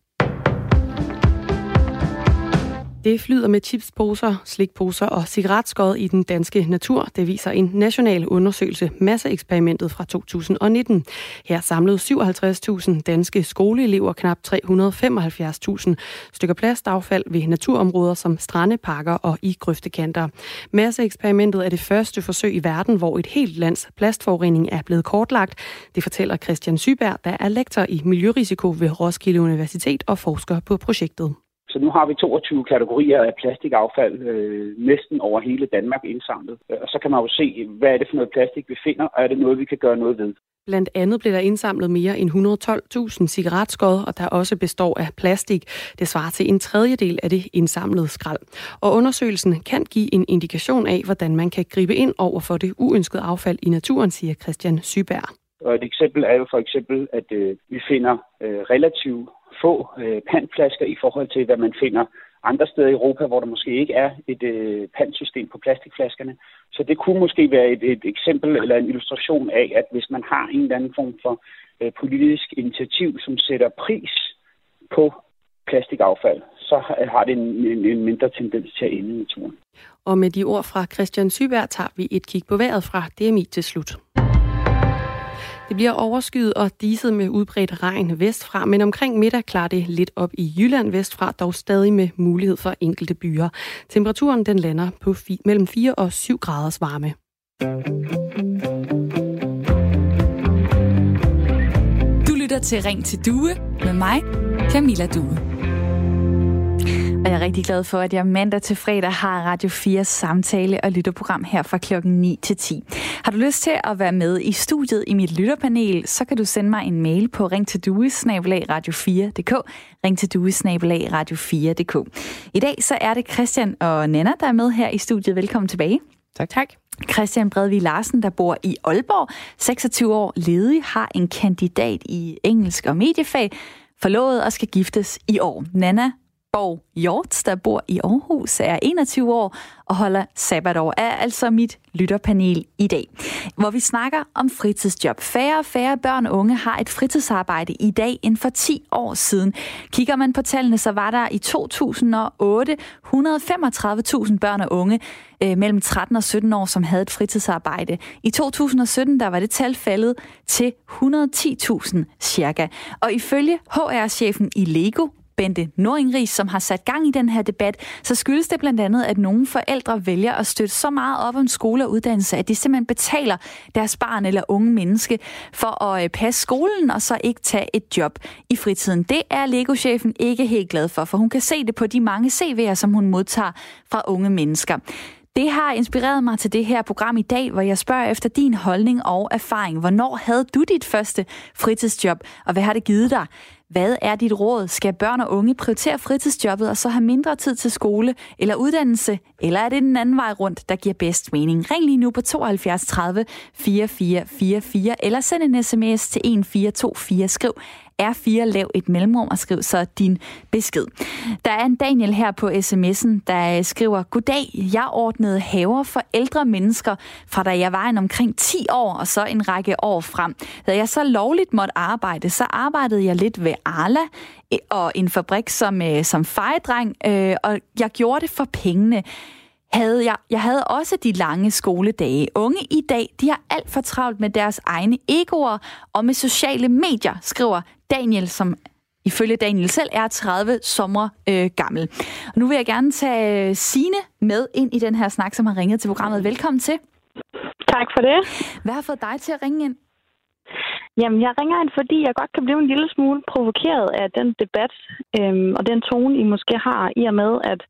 Det flyder med chipsposer, slikposer og cigaretskod i den danske natur. Det viser en national undersøgelse, Masseeksperimentet fra to tusind og nitten. Her samlede syvoghalvtreds tusind danske skoleelever knap tre hundrede femoghalvfjerds tusind stykker plastaffald ved naturområder som strande, parker og i grøftekanter. Masseeksperimentet er det første forsøg i verden, hvor et helt lands plastforurening er blevet kortlagt. Det fortæller Christian Syberg, der er lektor i miljørisiko ved Roskilde Universitet og forsker på projektet. Så nu har vi toogtyve kategorier af plastikaffald øh, næsten over hele Danmark indsamlet. Og så kan man jo se, hvad er det for noget plastik, vi finder, og er det noget, vi kan gøre noget ved. Blandt andet blev der indsamlet mere end et hundrede og tolv tusind cigaretskod, og der også består af plastik. Det svarer til en tredjedel af det indsamlede skrald. Og undersøgelsen kan give en indikation af, hvordan man kan gribe ind over for det uønskede affald i naturen, siger Christian Syberg. Og et eksempel er jo for eksempel, at øh, vi finder øh, relativt få øh, pantflasker i forhold til, hvad man finder andre steder i Europa, hvor der måske ikke er et øh, pantsystem på plastikflaskerne. Så det kunne måske være et, et eksempel eller en illustration af, at hvis man har en eller anden form for øh, politisk initiativ, som sætter pris på plastikaffald, så har det en, en, en mindre tendens til at ende i naturen. Og med de ord fra Christian Syberg tager vi et kig på vejret fra D M I til slut. Det bliver overskyet og diset med udbredt regn vestfra, men omkring middag klarer det lidt op i Jylland vestfra, dog stadig med mulighed for enkelte byer. Temperaturen den lander på fi- mellem fire og syv graders varme. Du lytter til Ring til Due med mig, Camilla Due. Og jeg er rigtig glad for, at jeg mandag til fredag har Radio fire samtale- og lytterprogram her fra klokken ni til ti. Har du lyst til at være med i studiet i mit lytterpanel, så kan du sende mig en mail på ring til due radio fire punktum d k. ring til due radio fire punktum d k. I dag så er det Christian og Nanna, der er med her i studiet. Velkommen tilbage. Tak. Tak. Christian Bredvig Larsen, der bor i Aalborg, seksogtyve år, ledig, har en kandidat i engelsk og mediefag, forlovet og skal giftes i år. Nanna Borg Hjortz, der bor i Aarhus, er enogtyve år og holder sabbatår, er altså mit lytterpanel i dag, hvor vi snakker om fritidsjob. Færre og færre børn og unge har et fritidsarbejde i dag end for ti år siden. Kigger man på tallene, så var der i to tusind og otte et hundrede og femogtredive tusind børn og unge øh, mellem tretten og sytten år, som havde et fritidsarbejde. I to tusind og sytten, der var det tal faldet til et hundrede og ti tusind cirka. Og ifølge H R-chefen i Lego, Bente Nording Ries, som har sat gang i den her debat, så skyldes det blandt andet, at nogle forældre vælger at støtte så meget op om skole og uddannelse, at de simpelthen betaler deres barn eller unge menneske for at passe skolen og så ikke tage et job i fritiden. Det er Lego-chefen ikke helt glad for, for hun kan se det på de mange C V'er, som hun modtager fra unge mennesker. Det har inspireret mig til det her program i dag, hvor jeg spørger efter din holdning og erfaring. Hvornår havde du dit første fritidsjob, og hvad har det givet dig? Hvad er dit råd? Skal børn og unge prioritere fritidsjobbet og så have mindre tid til skole eller uddannelse? Eller er det den anden vej rundt, der giver bedst mening? Ring lige nu på syv to tre nul fire fire fire fire eller send en sms til et fire to fire. Skriv R fire, lav et mellemrum og skriv så din besked. Der er en Daniel her på sms'en, der skriver: Goddag, jeg ordnede haver for ældre mennesker fra da jeg var en omkring ti år og så en række år frem. Da jeg så lovligt måtte arbejde, så arbejdede jeg lidt ved Arla og en fabrik som, som fejedreng, og jeg gjorde det for pengene. Havde jeg, jeg havde også de lange skoledage. Unge i dag, de har alt for travlt med deres egne egoer og med sociale medier, skriver Daniel, som ifølge Daniel selv er tredive somre øh, gammel. Og nu vil jeg gerne tage Signe med ind i den her snak, som har ringet til programmet. Velkommen til. Tak for det. Hvad har fået dig til at ringe ind? Jamen, jeg ringer ind, fordi jeg godt kan blive en lille smule provokeret af den debat øhm, og den tone, I måske har, i og med, at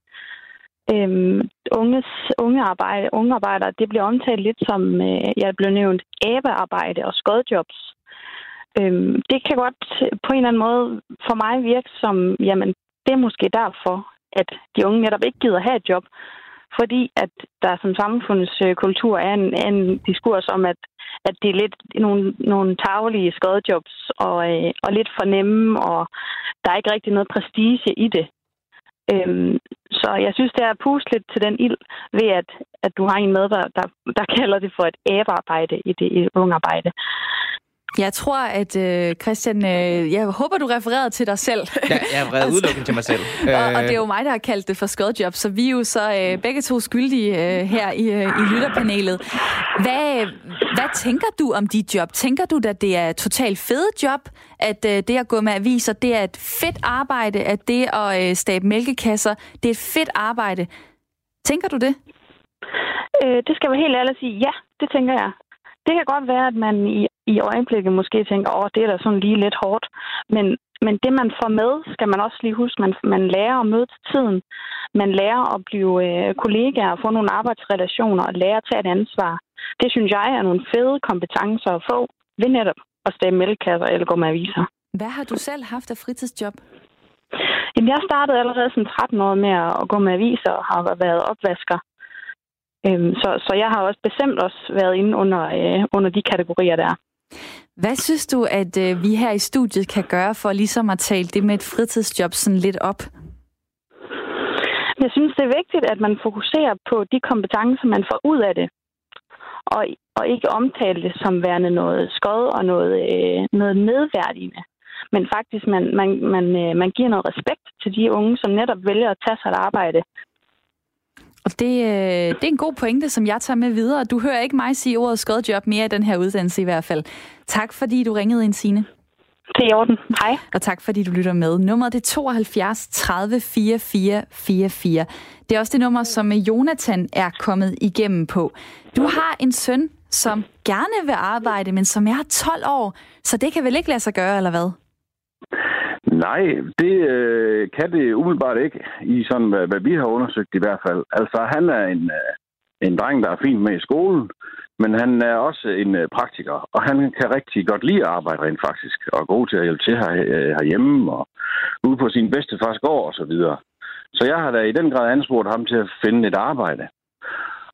Øhm, unges, unge arbejde, unge arbejdere, det bliver omtalt lidt som, øh, jeg blev nævnt, abearbejde og skodjobs. Øhm, det kan godt på en eller anden måde for mig virke som, jamen det er måske derfor, at de unge netop ikke gider have et job, fordi at der som samfundskultur er en, en diskurs om, at, at det er lidt nogle, nogle tarvelige skodjobs og, øh, og lidt for nemme, og der er ikke rigtig noget prestige i det. Øhm, så jeg synes, det er at puste lidt til den ild ved, at, at du har en med, der, der, der kalder det for et abearbejde i det i ungearbejde. Jeg tror, at øh, Christian, øh, jeg håber, du refererede til dig selv. Ja, jeg refererede udelukkende til mig selv. og, og det er jo mig, der har kaldt det for skodjob, så vi er jo så øh, begge to skyldige øh, her i, øh, i lytterpanelet. Hvad, hvad tænker du om de job? Tænker du, at det er totalt fede job, at øh, det at gå med aviser, det er et fedt arbejde, at det at øh, stabe mælkekasser, det er et fedt arbejde? Tænker du det? Øh, det skal jeg helt ærligt sige. Ja, det tænker jeg. Det kan godt være, at man i, i øjeblikket måske tænker, åh, det er da sådan lige lidt hårdt. Men, men det, man får med, skal man også lige huske. Man, man lærer at møde til tiden. Man lærer at blive øh, kollegaer og få nogle arbejdsrelationer og lære at tage et ansvar. Det synes jeg er nogle fede kompetencer at få ved netop at stemme mælkekasser eller gå med aviser. Hvad har du selv haft af fritidsjob? Jamen, jeg startede allerede som tretten år med at gå med aviser og har været opvasker. Så, så jeg har også bestemt også været inde under, øh, under de kategorier, der. Hvad synes du, at øh, vi her i studiet kan gøre for ligesom at tale det med et fritidsjob sådan lidt op? Jeg synes, det er vigtigt, at man fokuserer på de kompetencer, man får ud af det. Og, og ikke omtale det som værende noget skod og noget, øh, noget nedværdigende. Men faktisk, man, man, man, øh, man giver noget respekt til de unge, som netop vælger at tage sig et arbejde. Og det, det er en god pointe, som jeg tager med videre. Du hører ikke mig sige ordet skodjob mere i den her uddannelse i hvert fald. Tak fordi du ringede ind, Signe. Det er i orden. Hej. Og tak fordi du lytter med. Nummeret er syv to tre nul fire fire fire fire. Det er også det nummer, som Jonathan er kommet igennem på. Du har en søn, som gerne vil arbejde, men som er tolv år. Så det kan vel ikke lade sig gøre, eller hvad? Nej, det øh, kan det umiddelbart ikke, i sådan, hvad, hvad vi har undersøgt i hvert fald. Altså, han er en, øh, en dreng, der er fint med i skolen, men han er også en øh, praktiker, og han kan rigtig godt lide at arbejde rent faktisk, og er god til at hjælpe til her, øh, herhjemme, og ude på sin bedstefars gård og så videre. Så jeg har da i den grad anspurgt ham til at finde et arbejde.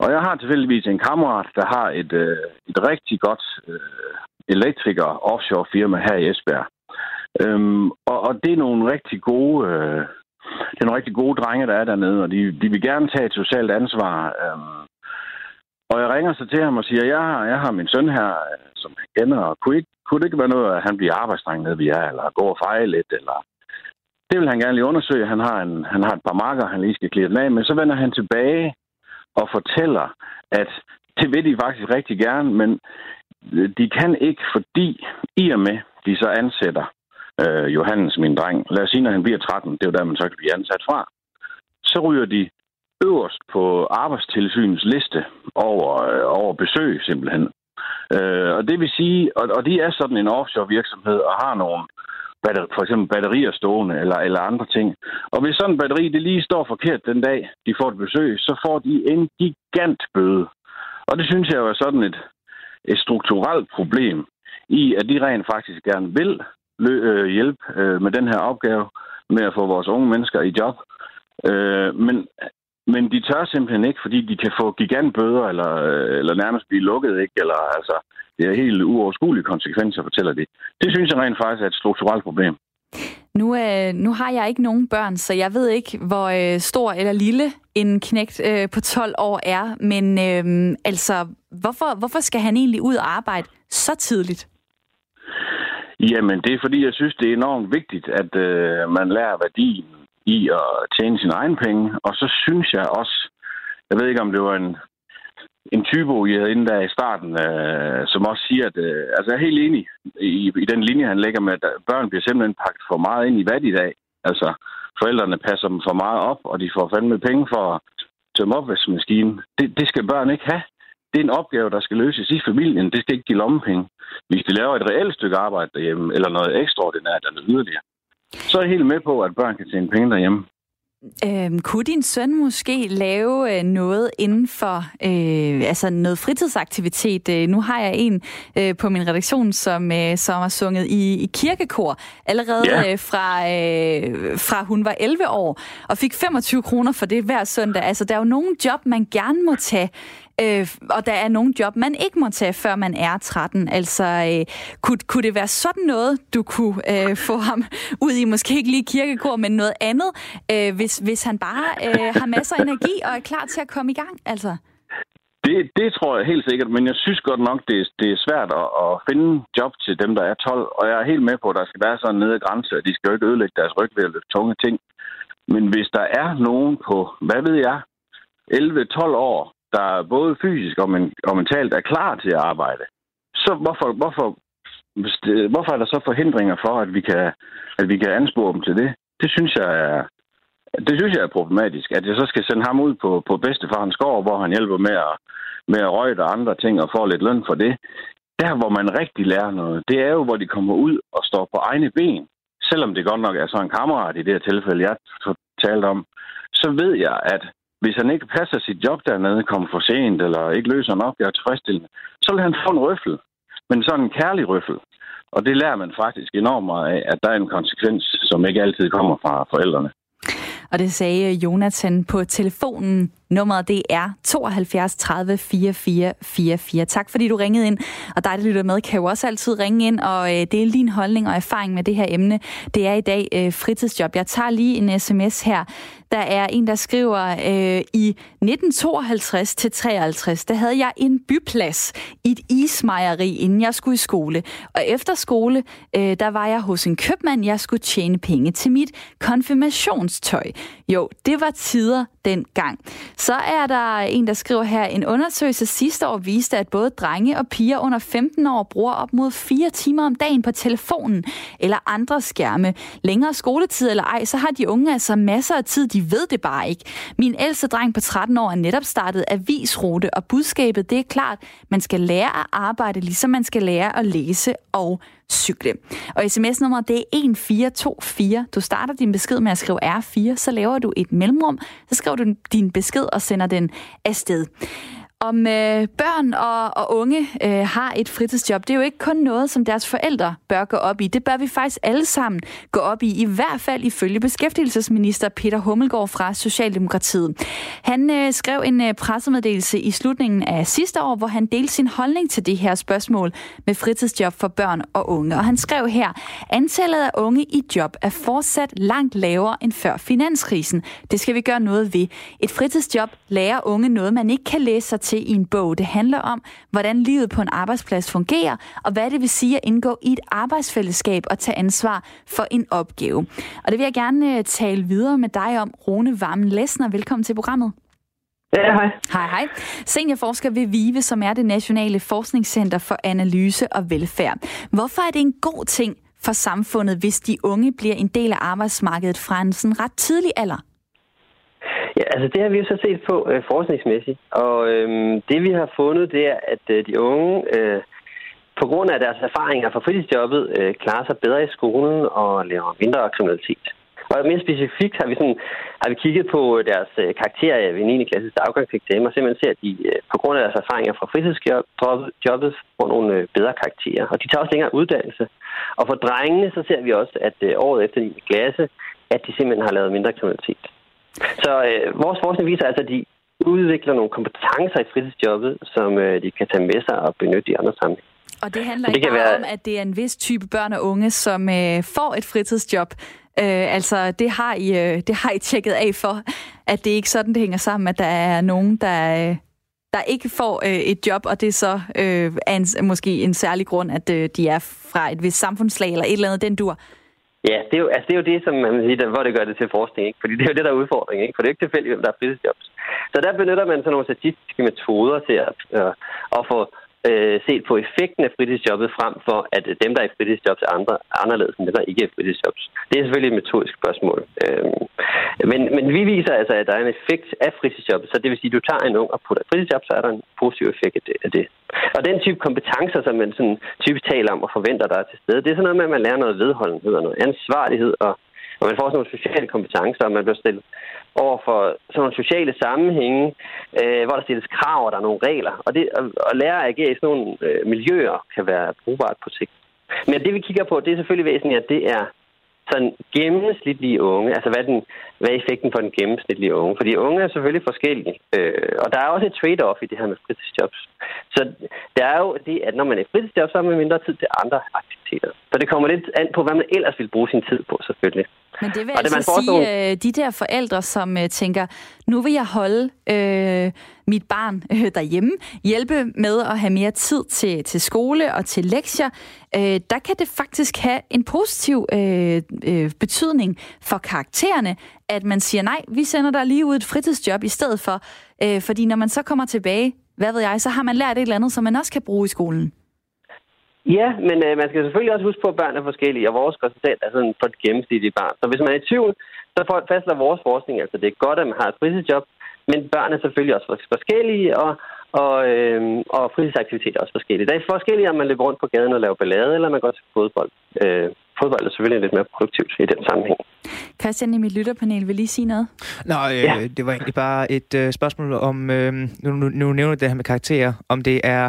Og jeg har tilfældigvis en kammerat, der har et, øh, et rigtig godt øh, elektriker-offshore-firma her i Esbjerg. Øhm, og, og det er nogle rigtig gode, øh, det er nogle rigtig gode drenge, der er dernede, og de, de vil gerne tage et socialt ansvar. Øhm, og jeg ringer så til ham og siger, jeg har, jeg har min søn her, som han kender, og kunne, ikke, kunne det ikke være noget, at han bliver arbejdsdreng nede ved jer, eller går og fejler lidt, eller... Det vil han gerne lige undersøge. Han har, en, han har et par marker, han lige skal klæde den af, men så vender han tilbage og fortæller, at det vil de faktisk rigtig gerne, men de kan ikke, fordi i og med, de så ansætter øh, Johannes, min dreng. Lad os sige, når han bliver tretten, det er jo der, man så kan blive ansat fra. Så ryger de øverst på arbejdstilsynets liste over, øh, over besøg, simpelthen. Øh, og det vil sige, og, og de er sådan en offshore-virksomhed og har nogle for eksempel batterier stående eller, eller andre ting. Og hvis sådan en batteri, det lige står forkert den dag, de får et besøg, så får de en gigantbøde. Og det synes jeg jo er sådan et, et strukturelt problem i, at de rent faktisk gerne vil lø- øh, hjælpe øh, med den her opgave med at få vores unge mennesker i job. Øh, men, men de tør simpelthen ikke, fordi de kan få gigantbøder eller, eller nærmest blive lukket, ikke? Eller altså... Det er helt uoverskuelige konsekvenser, fortæller de. Det synes jeg rent faktisk er et strukturelt problem. Nu, øh, nu har jeg ikke nogen børn, så jeg ved ikke, hvor øh, stor eller lille en knægt øh, på tolv år er. Men øh, altså, hvorfor, hvorfor skal han egentlig ud og arbejde så tidligt? Jamen, det er fordi, jeg synes, det er enormt vigtigt, at øh, man lærer værdien i at tjene sine egne penge. Og så synes jeg også, jeg ved ikke, om det var en... En typo, jeg havde inden der i starten, øh, som også siger, at øh, altså, jeg er helt enig i, i den linje, han lægger med, at børn bliver simpelthen pakket for meget ind i vat i dag. Altså, forældrene passer dem for meget op, og de får fandme penge for at tømme opvaskemaskinen. Det, det skal børn ikke have. Det er en opgave, der skal løses i familien. Det skal ikke give lommepenge. Hvis de laver et reelt stykke arbejde derhjemme, eller noget ekstraordinært eller yderligere, så er jeg helt med på, at børn kan tjene penge derhjemme. Øhm, kunne din søn måske lave øh, noget inden for øh, altså noget fritidsaktivitet? Øh, nu har jeg en øh, på min redaktion, som øh, som har sunget i, i kirkekor allerede yeah. øh, fra øh, fra hun var elleve år og fik femogtyve kroner for det hver søndag. Altså der er jo nogle job man gerne må tage, øh, og der er nogle job man ikke må tage før man er tretten. Altså øh, kunne kunne det være sådan noget du kunne øh, få ham ud i, måske ikke lige kirkekor, men noget andet, øh, hvis Hvis han bare øh, har masser af energi og er klar til at komme i gang, altså? Det, det tror jeg helt sikkert, men jeg synes godt nok, det, det er svært at, at finde job til dem, der er tolv. Og jeg er helt med på, at der skal være sådan en nedre grænse, og de skal jo ikke ødelægge deres ryg ved at løfte tunge ting. Men hvis der er nogen på, hvad ved jeg, elleve tolv år, der både fysisk og, men, og mentalt er klar til at arbejde, så hvorfor, hvorfor, hvorfor er der så forhindringer for, at vi kan, at vi kan anspore dem til det? Det synes jeg er... Det synes jeg er problematisk, at jeg så skal sende ham ud på, på bedstefarens gård, hvor han hjælper med at, med at røjte og andre ting og får lidt løn for det. Der, hvor man rigtig lærer noget, det er jo, hvor de kommer ud og står på egne ben. Selvom det godt nok er så en kammerat i det her tilfælde, jeg talte om, så ved jeg, at hvis han ikke passer sit job dernede, kommer for sent eller ikke løser en opgave tilfredsstillende, så vil han få en røffel, men sådan en kærlig røffel. Og det lærer man faktisk enormt meget af, at der er en konsekvens, som ikke altid kommer fra forældrene. Og det sagde Jonathan på telefonen. Nummeret det er tooghalvfjerds tredive fireogfyrre fireogfyrre. Tak fordi du ringede ind. Og dig, der lytter med, kan jo også altid ringe ind og dele din holdning og erfaring med det her emne. Det er i dag fritidsjob. Jeg tager lige en sms her. Der er en, der skriver, i nitten tooghalvtreds til treoghalvtreds, der havde jeg en byplads i et ismejeri, inden jeg skulle i skole. Og efter skole, der var jeg hos en købmand, jeg skulle tjene penge til mit konfirmationstøj. Jo, det var tider dengang. Så er der en, der skriver her, en undersøgelse sidste år viste, at både drenge og piger under femten år bruger op mod fire timer om dagen på telefonen eller andre skærme. Længere skoletid eller ej, så har de unge altså masser af tid, de ved det bare ikke. Min ældste dreng på tretten år er netop startet avisrute, og budskabet det er klart, man skal lære at arbejde, ligesom man skal lære at læse og cykle. Og sms-nummeret, det er en fire to fire. Du starter din besked med at skrive R fire, så laver du et mellemrum, så skriver du din besked og sender den afsted. Om øh, børn og, og unge øh, har et fritidsjob, det er jo ikke kun noget, som deres forældre bør gå op i. Det bør vi faktisk alle sammen gå op i, i hvert fald ifølge beskæftigelsesminister Peter Hummelgaard fra Socialdemokratiet. Han øh, skrev en øh, pressemeddelelse i slutningen af sidste år, hvor han delte sin holdning til det her spørgsmål med fritidsjob for børn og unge. Og han skrev her, antallet af unge i job er fortsat langt lavere end før finanskrisen. Det skal vi gøre noget ved. Et fritidsjob lærer unge noget, man ikke kan læse sig til i en bog. Det handler om, hvordan livet på en arbejdsplads fungerer, og hvad det vil sige at indgå i et arbejdsfællesskab og tage ansvar for en opgave. Og det vil jeg gerne tale videre med dig om, Rune Vammen Læssøe. Velkommen til programmet. Ja, hej. Hej, hej. Seniorforsker ved VIVE, som er det nationale forskningscenter for analyse og velfærd. Hvorfor er det en god ting for samfundet, hvis de unge bliver en del af arbejdsmarkedet fra en sådan ret tidlig alder? Ja, altså det har vi jo så set på øh, forskningsmæssigt, og øhm, det vi har fundet, det er, at øh, de unge øh, på grund af deres erfaringer fra fritidsjobbet øh, klarer sig bedre i skolen og laver mindre kriminalitet. Og mere specifikt har vi, sådan, har vi kigget på deres øh, karakterer ved niende klasses afgangseksamen, og simpelthen ser, at de øh, på grund af deres erfaringer fra fritidsjobbet får nogle øh, bedre karakterer, og de tager også længere uddannelse. Og for drengene, så ser vi også, at øh, året efter niende klasse, at de simpelthen har lavet mindre kriminalitet. Så øh, vores forskning viser altså, at de udvikler nogle kompetencer i fritidsjobbet, som øh, de kan tage med sig og benytte i andre sammenhæng. Og det handler det ikke bare være... om, at det er en vis type børn og unge, som øh, får et fritidsjob. Øh, altså, det har, I, øh, det har I tjekket af for, at det ikke sådan, det hænger sammen, at der er nogen, der, øh, der ikke får øh, et job, og det er så øh, er en, måske en særlig grund, at øh, de er fra et vist samfundslag eller et eller andet, den dur. Ja, det er, jo, altså det er jo det, som man vil sige, der, hvor det gør det til forskning, ikke? Fordi det er jo det, der er udfordring, ikke? For det er jo ikke tilfældigt, hvem der er fritidsjobs. Så der benytter man sådan nogle statistiske metoder til at, øh, at få øh, set på effekten af fritidsjobbet frem for, at dem, der er i fritidsjobs, er andre, anderledes end dem, der ikke er i fritidsjobs. Det er selvfølgelig et metodisk spørgsmål. Øh, men, men vi viser altså, at der er en effekt af fritidsjobbet, så det vil sige, at du tager en ung og putter et fritidsjob, så er der en positiv effekt af det. Og den type kompetencer, som man sådan typisk taler om og forventer, der er til stede, det er sådan noget med, at man lærer noget vedholdenhed og noget ansvarlighed, og, og man får sådan nogle sociale kompetencer, og man bliver stillet over for sådan nogle sociale sammenhænge, øh, hvor der stilles krav, og der er nogle regler. Og det, at, at lære at agere i sådan nogle øh, miljøer kan være brugbart på sigt. Men det, vi kigger på, det er selvfølgelig væsentligt, at det er sådan gennemsnitlige unge. Altså, hvad er, den, hvad er effekten for den gennemsnitlige unge? Fordi unge er selvfølgelig forskellige. Øh, og der er også et trade-off i det her med fritidsjobs. Så der er jo det, at når man er i fritidsjob, så har man mindre tid til andre aktiviteter. Så det kommer lidt an på, hvad man ellers vil bruge sin tid på, selvfølgelig. Men det vil og altså det, sige, nogle... de der forældre, som tænker, nu vil jeg holde øh, mit barn øh, derhjemme, hjælpe med at have mere tid til, til skole og til lektier, øh, der kan det faktisk have en positiv øh, øh, betydning for karaktererne, at man siger, nej, vi sender dig lige ud et fritidsjob i stedet for, øh, fordi når man så kommer tilbage, hvad ved jeg, så har man lært et eller andet, som man også kan bruge i skolen. Ja, men øh, man skal selvfølgelig også huske på, at børn er forskellige, og vores resultat er sådan for et gennemsnitligt barn. Så hvis man er i tvivl, så fastslår vores forskning, altså det er godt, at man har et fritidsjob, men børn er selvfølgelig også forskellige, og, og, øh, og fritidsaktiviteter er også forskellige. Der er forskellige, om man løber rundt på gaden og laver ballade, eller man går til fodbold. Øh, fodbold er selvfølgelig lidt mere produktivt i den sammenhæng. Christian i mit lytterpanel vil lige sige noget. Nej, øh, ja. Det var egentlig bare et øh, spørgsmål om, øh, nu, nu, nu nævner det her med karakterer, om det er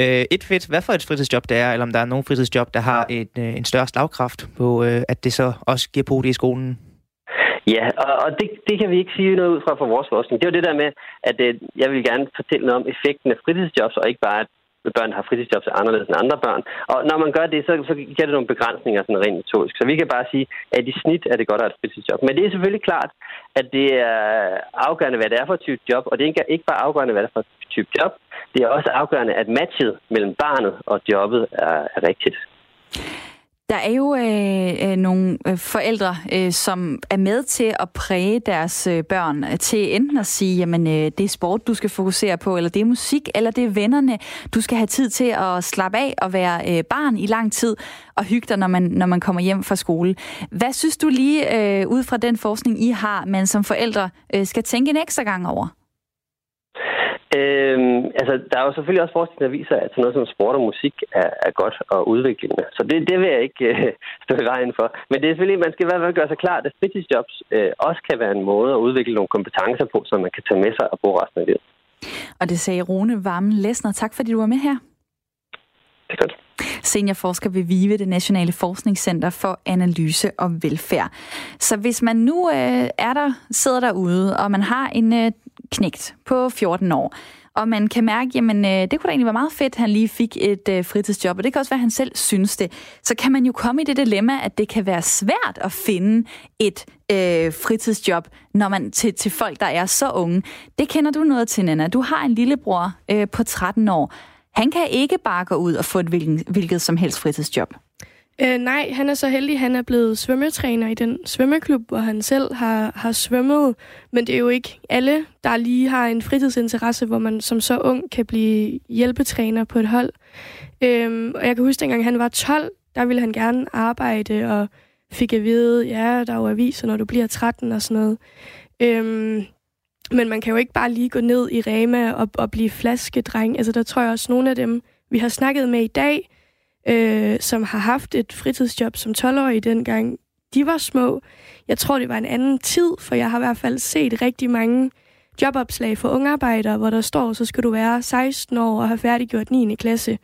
øh, et fedt, hvad for et fritidsjob det er, eller om der er nogen fritidsjob, der har en, øh, en større slagkraft på, øh, at det så også giver på det i skolen. Ja, og, og det, det kan vi ikke sige noget ud fra for vores forskning. Det er jo det der med, at øh, jeg vil gerne fortælle noget om effekten af fritidsjobs, og ikke bare, at børn har fritidsjobs er anderledes end andre børn. Og når man gør det, så, så giver det nogle begrænsninger sådan rent metodisk. Så vi kan bare sige, at i snit er det godt at have et fritidsjob. Men det er selvfølgelig klart, at det er afgørende, hvad det er for et type job. Og det er ikke bare afgørende, hvad det er for et type job. Det er også afgørende, at matchet mellem barnet og jobbet er, er rigtigt. Der er jo øh, øh, nogle forældre, øh, som er med til at præge deres øh, børn til enten at sige, jamen øh, det er sport, du skal fokusere på, eller det er musik, eller det er vennerne. Du skal have tid til at slappe af og være øh, barn i lang tid og hygge dig, når man, når man kommer hjem fra skole. Hvad synes du lige øh, ud fra den forskning, I har, man som forældre øh, skal tænke en ekstra gang over? Øhm, altså, der er jo selvfølgelig også forskning, der viser, at sådan noget som sport og musik er, er godt og udviklende. Så det, det vil jeg ikke øh, stå i vejen for. Men det er selvfølgelig, man skal i hvert fald gøre sig klart, at fritidsjobs øh, også kan være en måde at udvikle nogle kompetencer på, som man kan tage med sig og bruge resten af livet. Og det sagde Rune Vammen Læssøe. Tak fordi du var med her. Det er godt. Seniorforsker ved VIVE, det nationale forskningscenter for analyse og velfærd. Så hvis man nu øh, er der, sidder derude, og man har en øh, knægt på fjorten år, og man kan mærke, jamen øh, det kunne da egentlig være meget fedt, han lige fik et øh, fritidsjob, og det kan også være, han selv synes det, så kan man jo komme i det dilemma, at det kan være svært at finde et øh, fritidsjob, når man til, til folk, der er så unge. Det kender du noget til, Nanna. Du har en lillebror øh, på tretten år. Han kan ikke bare gå ud og få et hvilket, hvilket som helst fritidsjob. Øh, nej, han er så heldig, han er blevet svømmetræner i den svømmeklub, hvor han selv har, har svømmet. Men det er jo ikke alle, der lige har en fritidsinteresse, hvor man som så ung kan blive hjælpetræner på et hold. Øh, og jeg kan huske, dengang han var tolv, der ville han gerne arbejde og fik at vide, ja, der er jo aviser, når du bliver tretten og sådan noget. Øh, Men man kan jo ikke bare lige gå ned i Rema og, og blive flaskedreng. Altså, der tror jeg også, nogle af dem, vi har snakket med i dag, øh, som har haft et fritidsjob som tolv-årige dengang, de var små. Jeg tror, det var en anden tid, for jeg har i hvert fald set rigtig mange jobopslag for ungarbejdere, hvor der står, så skal du være seksten år og have færdiggjort niende klasse.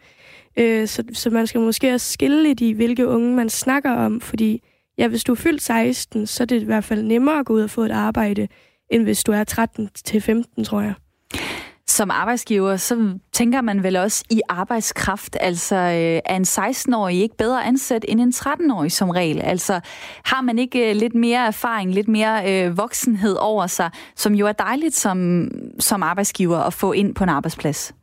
Øh, så, så man skal måske også skille lidt i, hvilke unge man snakker om, fordi ja, hvis du er fyldt seksten, så er det i hvert fald nemmere at gå ud og få et arbejde, end hvis du er tretten til femten, tror jeg. Som arbejdsgiver, så tænker man vel også i arbejdskraft. Altså, er en seksten-årig ikke bedre ansat end en tretten-årig som regel? Altså, har man ikke lidt mere erfaring, lidt mere øh, voksenhed over sig, som jo er dejligt som, som arbejdsgiver at få ind på en arbejdsplads?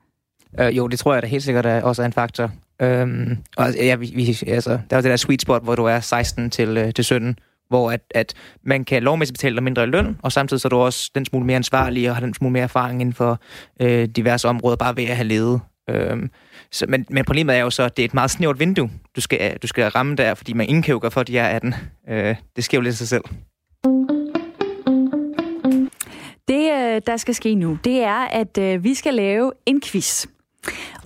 Øh, jo, det tror jeg da helt sikkert er, også er en faktor. Øhm, og, ja, vi, vi, altså, der er jo det der sweet spot, hvor du er seksten til sytten, hvor at, at man kan lovmæssigt betale dig mindre i løn, og samtidig så er du også den smule mere ansvarlig og har den smule mere erfaring inden for øh, diverse områder, bare ved at have levet. Øhm, så, men, men problemet er jo så, at det er et meget snævert vindue, du skal, du skal ramme der, fordi man ingen kan jo gøre for, at de er atten. Øh, det sker jo lidt af sig selv. Det, der skal ske nu, det er, at øh, vi skal lave en quiz.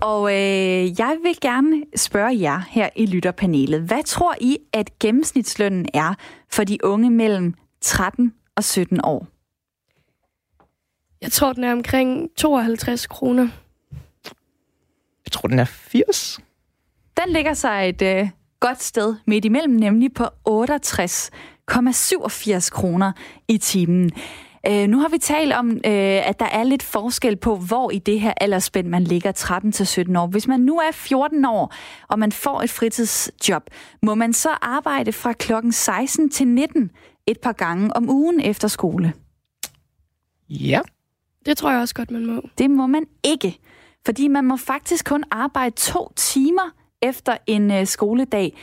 Og øh, jeg vil gerne spørge jer her i lytterpanelet. Hvad tror I, at gennemsnitslønnen er for de unge mellem tretten og sytten år? Jeg tror, den er omkring tooghalvtreds kroner. Jeg tror, den er firs. Den ligger sig et øh, godt sted midt imellem, nemlig på otteogtres komma syvogfirs kroner i timen. Øh, nu har vi talt om, øh, at der er lidt forskel på, hvor i det her aldersspænd man ligger tretten til sytten år. Hvis man nu er fjorten år, og man får et fritidsjob, må man så arbejde fra klokken seksten til nitten et par gange om ugen efter skole? Ja, det tror jeg også godt, man må. Det må man ikke, fordi man må faktisk kun arbejde to timer efter en øh, skoledag.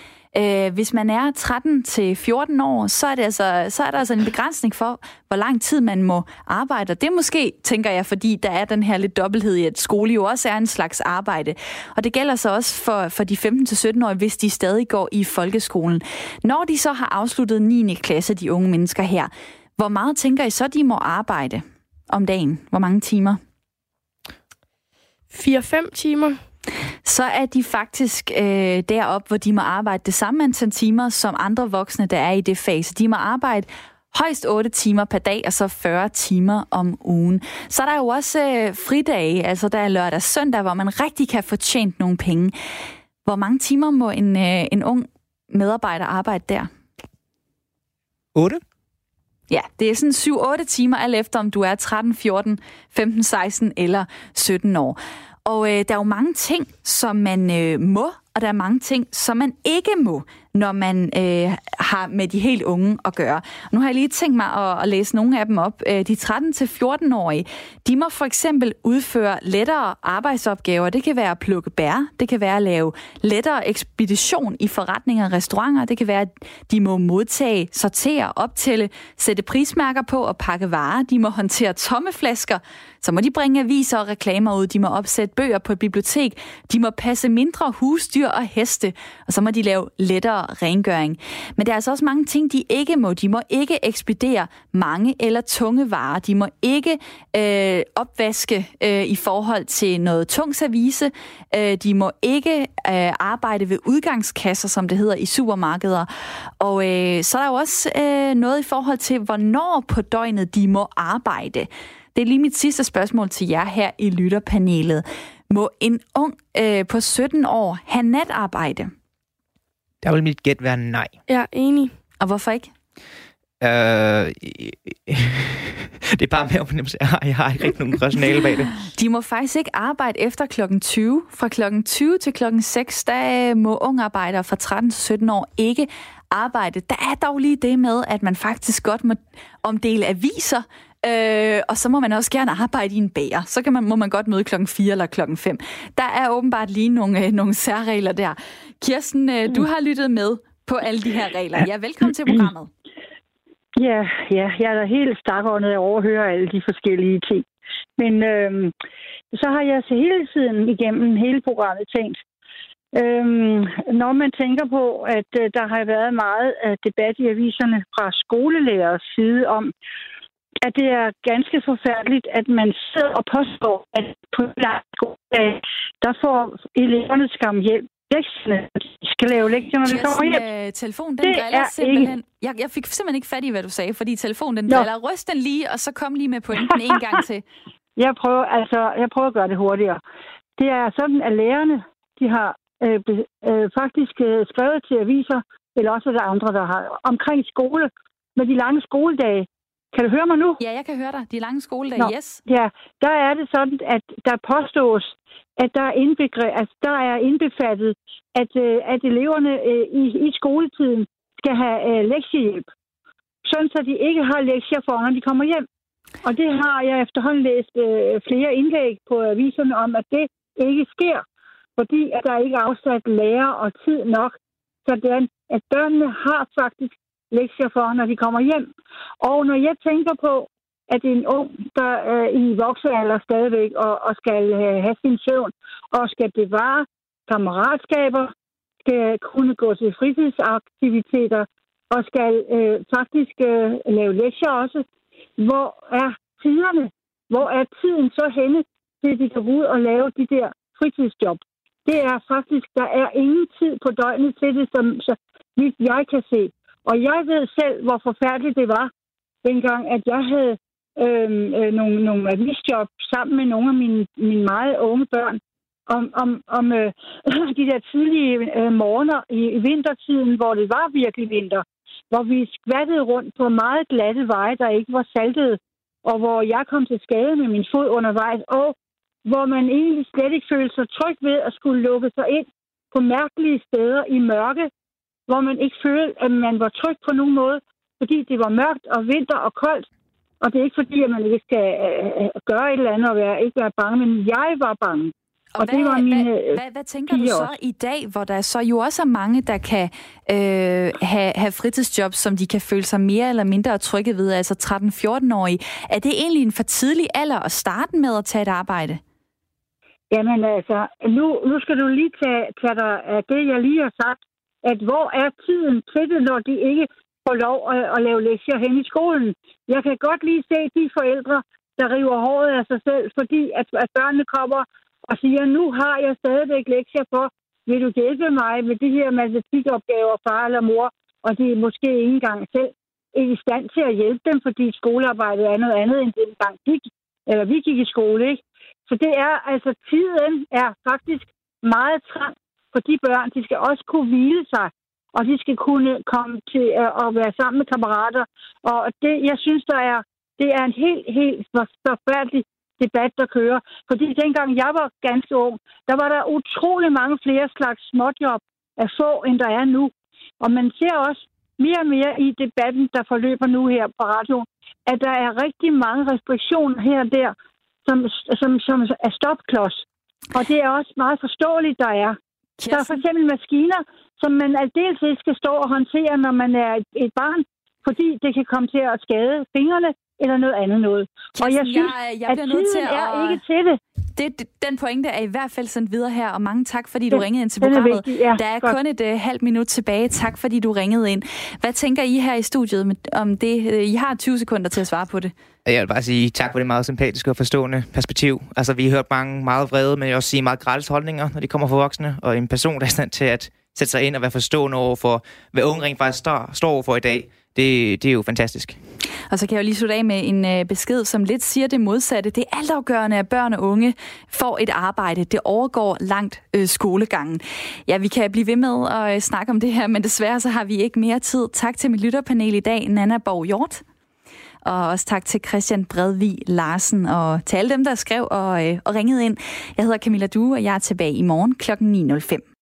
Hvis man er tretten til fjorten år, så er, det altså, så er der altså en begrænsning for, hvor lang tid man må arbejde. Og det måske, tænker jeg, fordi der er den her lidt dobbelthed i, at skole jo også er en slags arbejde. Og det gælder så også for, for de femten til sytten-årige, hvis de stadig går i folkeskolen. Når de så har afsluttet niende klasse, de unge mennesker her, hvor meget tænker I så, de må arbejde om dagen? Hvor mange timer? fire til fem timer. Så er de faktisk øh, derop, hvor de må arbejde det samme antal timer som andre voksne, der er i det fase. De må arbejde højst otte timer per dag, og så fyrre timer om ugen. Så er der jo også øh, fridage, altså der er lørdag og søndag, hvor man rigtig kan få tjent nogle penge. Hvor mange timer må en, øh, en ung medarbejder arbejde der? otte? Ja, det er sådan syv til otte timer, alt efter om du er tretten, fjorten, femten, seksten eller sytten år. Og øh, der er jo mange ting, som man øh, må, og der er mange ting, som man ikke må, når man øh, har med de helt unge at gøre. Og nu har jeg lige tænkt mig at, at læse nogle af dem op. Øh, de tretten til fjorten-årige, de må for eksempel udføre lettere arbejdsopgaver. Det kan være at plukke bær, det kan være at lave lettere ekspedition i forretninger og restauranter, det kan være, at de må modtage, sortere, optælle, sætte prismærker på og pakke varer. De må håndtere tomme flasker, så må de bringe aviser og reklamer ud, de må opsætte bøger på et bibliotek, de må passe mindre husdyr og heste, og så må de lave lettere lettere rengøring. Men der er altså også mange ting, de ikke må. De må ikke ekspedere mange eller tunge varer. De må ikke øh, opvaske øh, i forhold til noget tung service. Øh, de må ikke øh, arbejde ved udgangskasser, som det hedder, i supermarkeder. Og øh, så er der jo også øh, noget i forhold til, hvornår på døgnet de må arbejde. Det er lige mit sidste spørgsmål til jer her i lytterpanelet. Må en ung øh, på sytten år have natarbejde? Der vil mit gæt være nej. Ja, enig. Og hvorfor ikke? Øh, det er bare mere fornemmelse. Jeg har ikke rigtig nogen rationale bag det. De må faktisk ikke arbejde efter klokken tyve. Fra klokken tyve til klokken seks, der må ungarbejdere fra tretten til sytten år ikke arbejde. Der er dog lige det med, at man faktisk godt må omdele aviser, Øh, og så må man også gerne arbejde i en bager. Så kan man, må man godt møde klokken fire eller klokken fem. Der er åbenbart lige nogle, øh, nogle særregler der. Kirsten, øh, du har lyttet med på alle de her regler. Ja, velkommen til programmet. Ja, ja, jeg er da helt stakåndet at overhøre alle de forskellige ting. Men øh, så har jeg så hele tiden igennem hele programmet tænkt, øh, når man tænker på, at øh, der har været meget debat i aviserne fra skolelærers side om, at det er ganske forfærdeligt, at man sidder og påstår, at på en lang god dag, der får eleverne skam hjælp. Lektierne skal lave lektier, når de kommer hjem. Øh, telefonen, den driller simpelthen. Ikke. Jeg, jeg fik simpelthen ikke fat i, hvad du sagde, fordi telefonen, den driller. Ryst den lige, og så kom lige med pointen en gang til. Jeg prøver, altså, jeg prøver at gøre det hurtigere. Det er sådan, at lærerne, de har øh, øh, faktisk øh, skrevet til aviser, eller også der andre, der har, omkring skole, med de lange skoledage. Kan du høre mig nu? Ja, jeg kan høre dig. De lange skoledage, Nå, yes. Ja, der er det sådan, at der påstås, at der er, indbegre, at der er indbefattet, at, at eleverne øh, i, i skoletiden skal have øh, lektiehjælp. Sådan, så de ikke har lektier for, når de kommer hjem. Og det har jeg efterhånden læst øh, flere indlæg på aviserne om, at det ikke sker, fordi at der ikke er afsat lærer og tid nok, sådan at børnene har faktisk lektier for, når de kommer hjem. Og når jeg tænker på, at en ung, der øh, i voksealder stadigvæk og, og skal øh, have sin søvn, og skal bevare kammeratskaber, skal kunne gå til fritidsaktiviteter, og skal øh, faktisk øh, lave lektier også. Hvor er tiderne? Hvor er tiden så henne, til de kan ud og lave de der fritidsjob? Det er faktisk, der er ingen tid på døgnet til det, som så vidt jeg kan se. Og jeg ved selv, hvor forfærdeligt det var, dengang, at jeg havde øh, øh, nogle, nogle avisjob sammen med nogle af mine, mine meget unge børn, om, om, om øh, de der tidlige øh, morgener i, i vintertiden, hvor det var virkelig vinter, hvor vi skvattede rundt på meget glatte veje, der ikke var saltede, og hvor jeg kom til skade med min fod undervejs, og hvor man egentlig slet ikke følte sig tryg ved at skulle lukke sig ind på mærkelige steder i mørke, hvor man ikke følte, at man var tryg på nogen måde, fordi det var mørkt og vinter og koldt. Og det er ikke fordi, at man ikke skal øh, gøre et eller andet og være, ikke være bange, men jeg var bange. Og, og hvad, det var mine hvad, hvad, hvad tænker du så i dag, hvor der så jo også er mange, der kan øh, have, have fritidsjob, som de kan føle sig mere eller mindre trygge ved, altså tretten-fjorten-årige. Er det egentlig en for tidlig alder at starte med at tage et arbejde? Jamen altså, nu, nu skal du lige tage, tage dig af det, jeg lige har sagt, at hvor er tiden til det, når de ikke får lov at, at lave lektier hen i skolen. Jeg kan godt lige se de forældre, der river håret af sig selv, fordi at, at børnene kommer og siger, nu har jeg stadigvæk lektier for, vil du hjælpe mig med de her matematikopgaver, far eller mor, og de er måske ikke engang selv ikke i stand til at hjælpe dem, fordi skolearbejdet er noget andet, end den gang vi, eller vi gik i skole, ikke? Så det er, altså tiden er faktisk meget trang. For de børn, de skal også kunne hvile sig, og de skal kunne komme til at være sammen med kammerater. Og det, jeg synes, der er, det er en helt, helt forfærdelig debat, der kører. Fordi dengang jeg var ganske ung, der var der utrolig mange flere slags småjob at få, end der er nu. Og man ser også mere og mere i debatten, der forløber nu her på radioen, at der er rigtig mange restriktioner her og der, som, som, som er stopklods. Og det er også meget forståeligt, der er. Kirsten. Der er for eksempel maskiner, som man aldeles ikke skal stå og håndtere, når man er et, et barn, fordi det kan komme til at skade fingrene eller noget andet noget. Kirsten, og jeg synes, jeg, jeg at tiden at... er ikke til det. Det, den pointe er i hvert fald sendt videre her, og mange tak, fordi du ja, ringede ind til programmet. Er ja, der er godt. kun et uh, halvt minut tilbage. Tak, fordi du ringede ind. Hvad tænker I her i studiet med, om det? I har tyve sekunder til at svare på det. Jeg vil bare sige tak for det meget sympatiske og forstående perspektiv. Altså, vi har hørt mange meget vrede, men jeg også sige meget gratis holdninger, når de kommer fra voksne, og en person, der er i stand til at sætte sig ind og være forstående over for, hvad unge rent faktisk står, står over for i dag. Det, det er jo fantastisk. Og så kan jeg jo lige slutte af med en øh, besked, som lidt siger det modsatte. Det er altafgørende, at børn og unge får et arbejde. Det overgår langt øh, skolegangen. Ja, vi kan blive ved med at øh, snakke om det her, men desværre så har vi ikke mere tid. Tak til mit lytterpanel i dag, Nanna Borg Hjortz. Og også tak til Christian Bredvig Larsen og til alle dem, der skrev og, øh, og ringede ind. Jeg hedder Camilla Due, og jeg er tilbage i morgen klokken ni nul fem.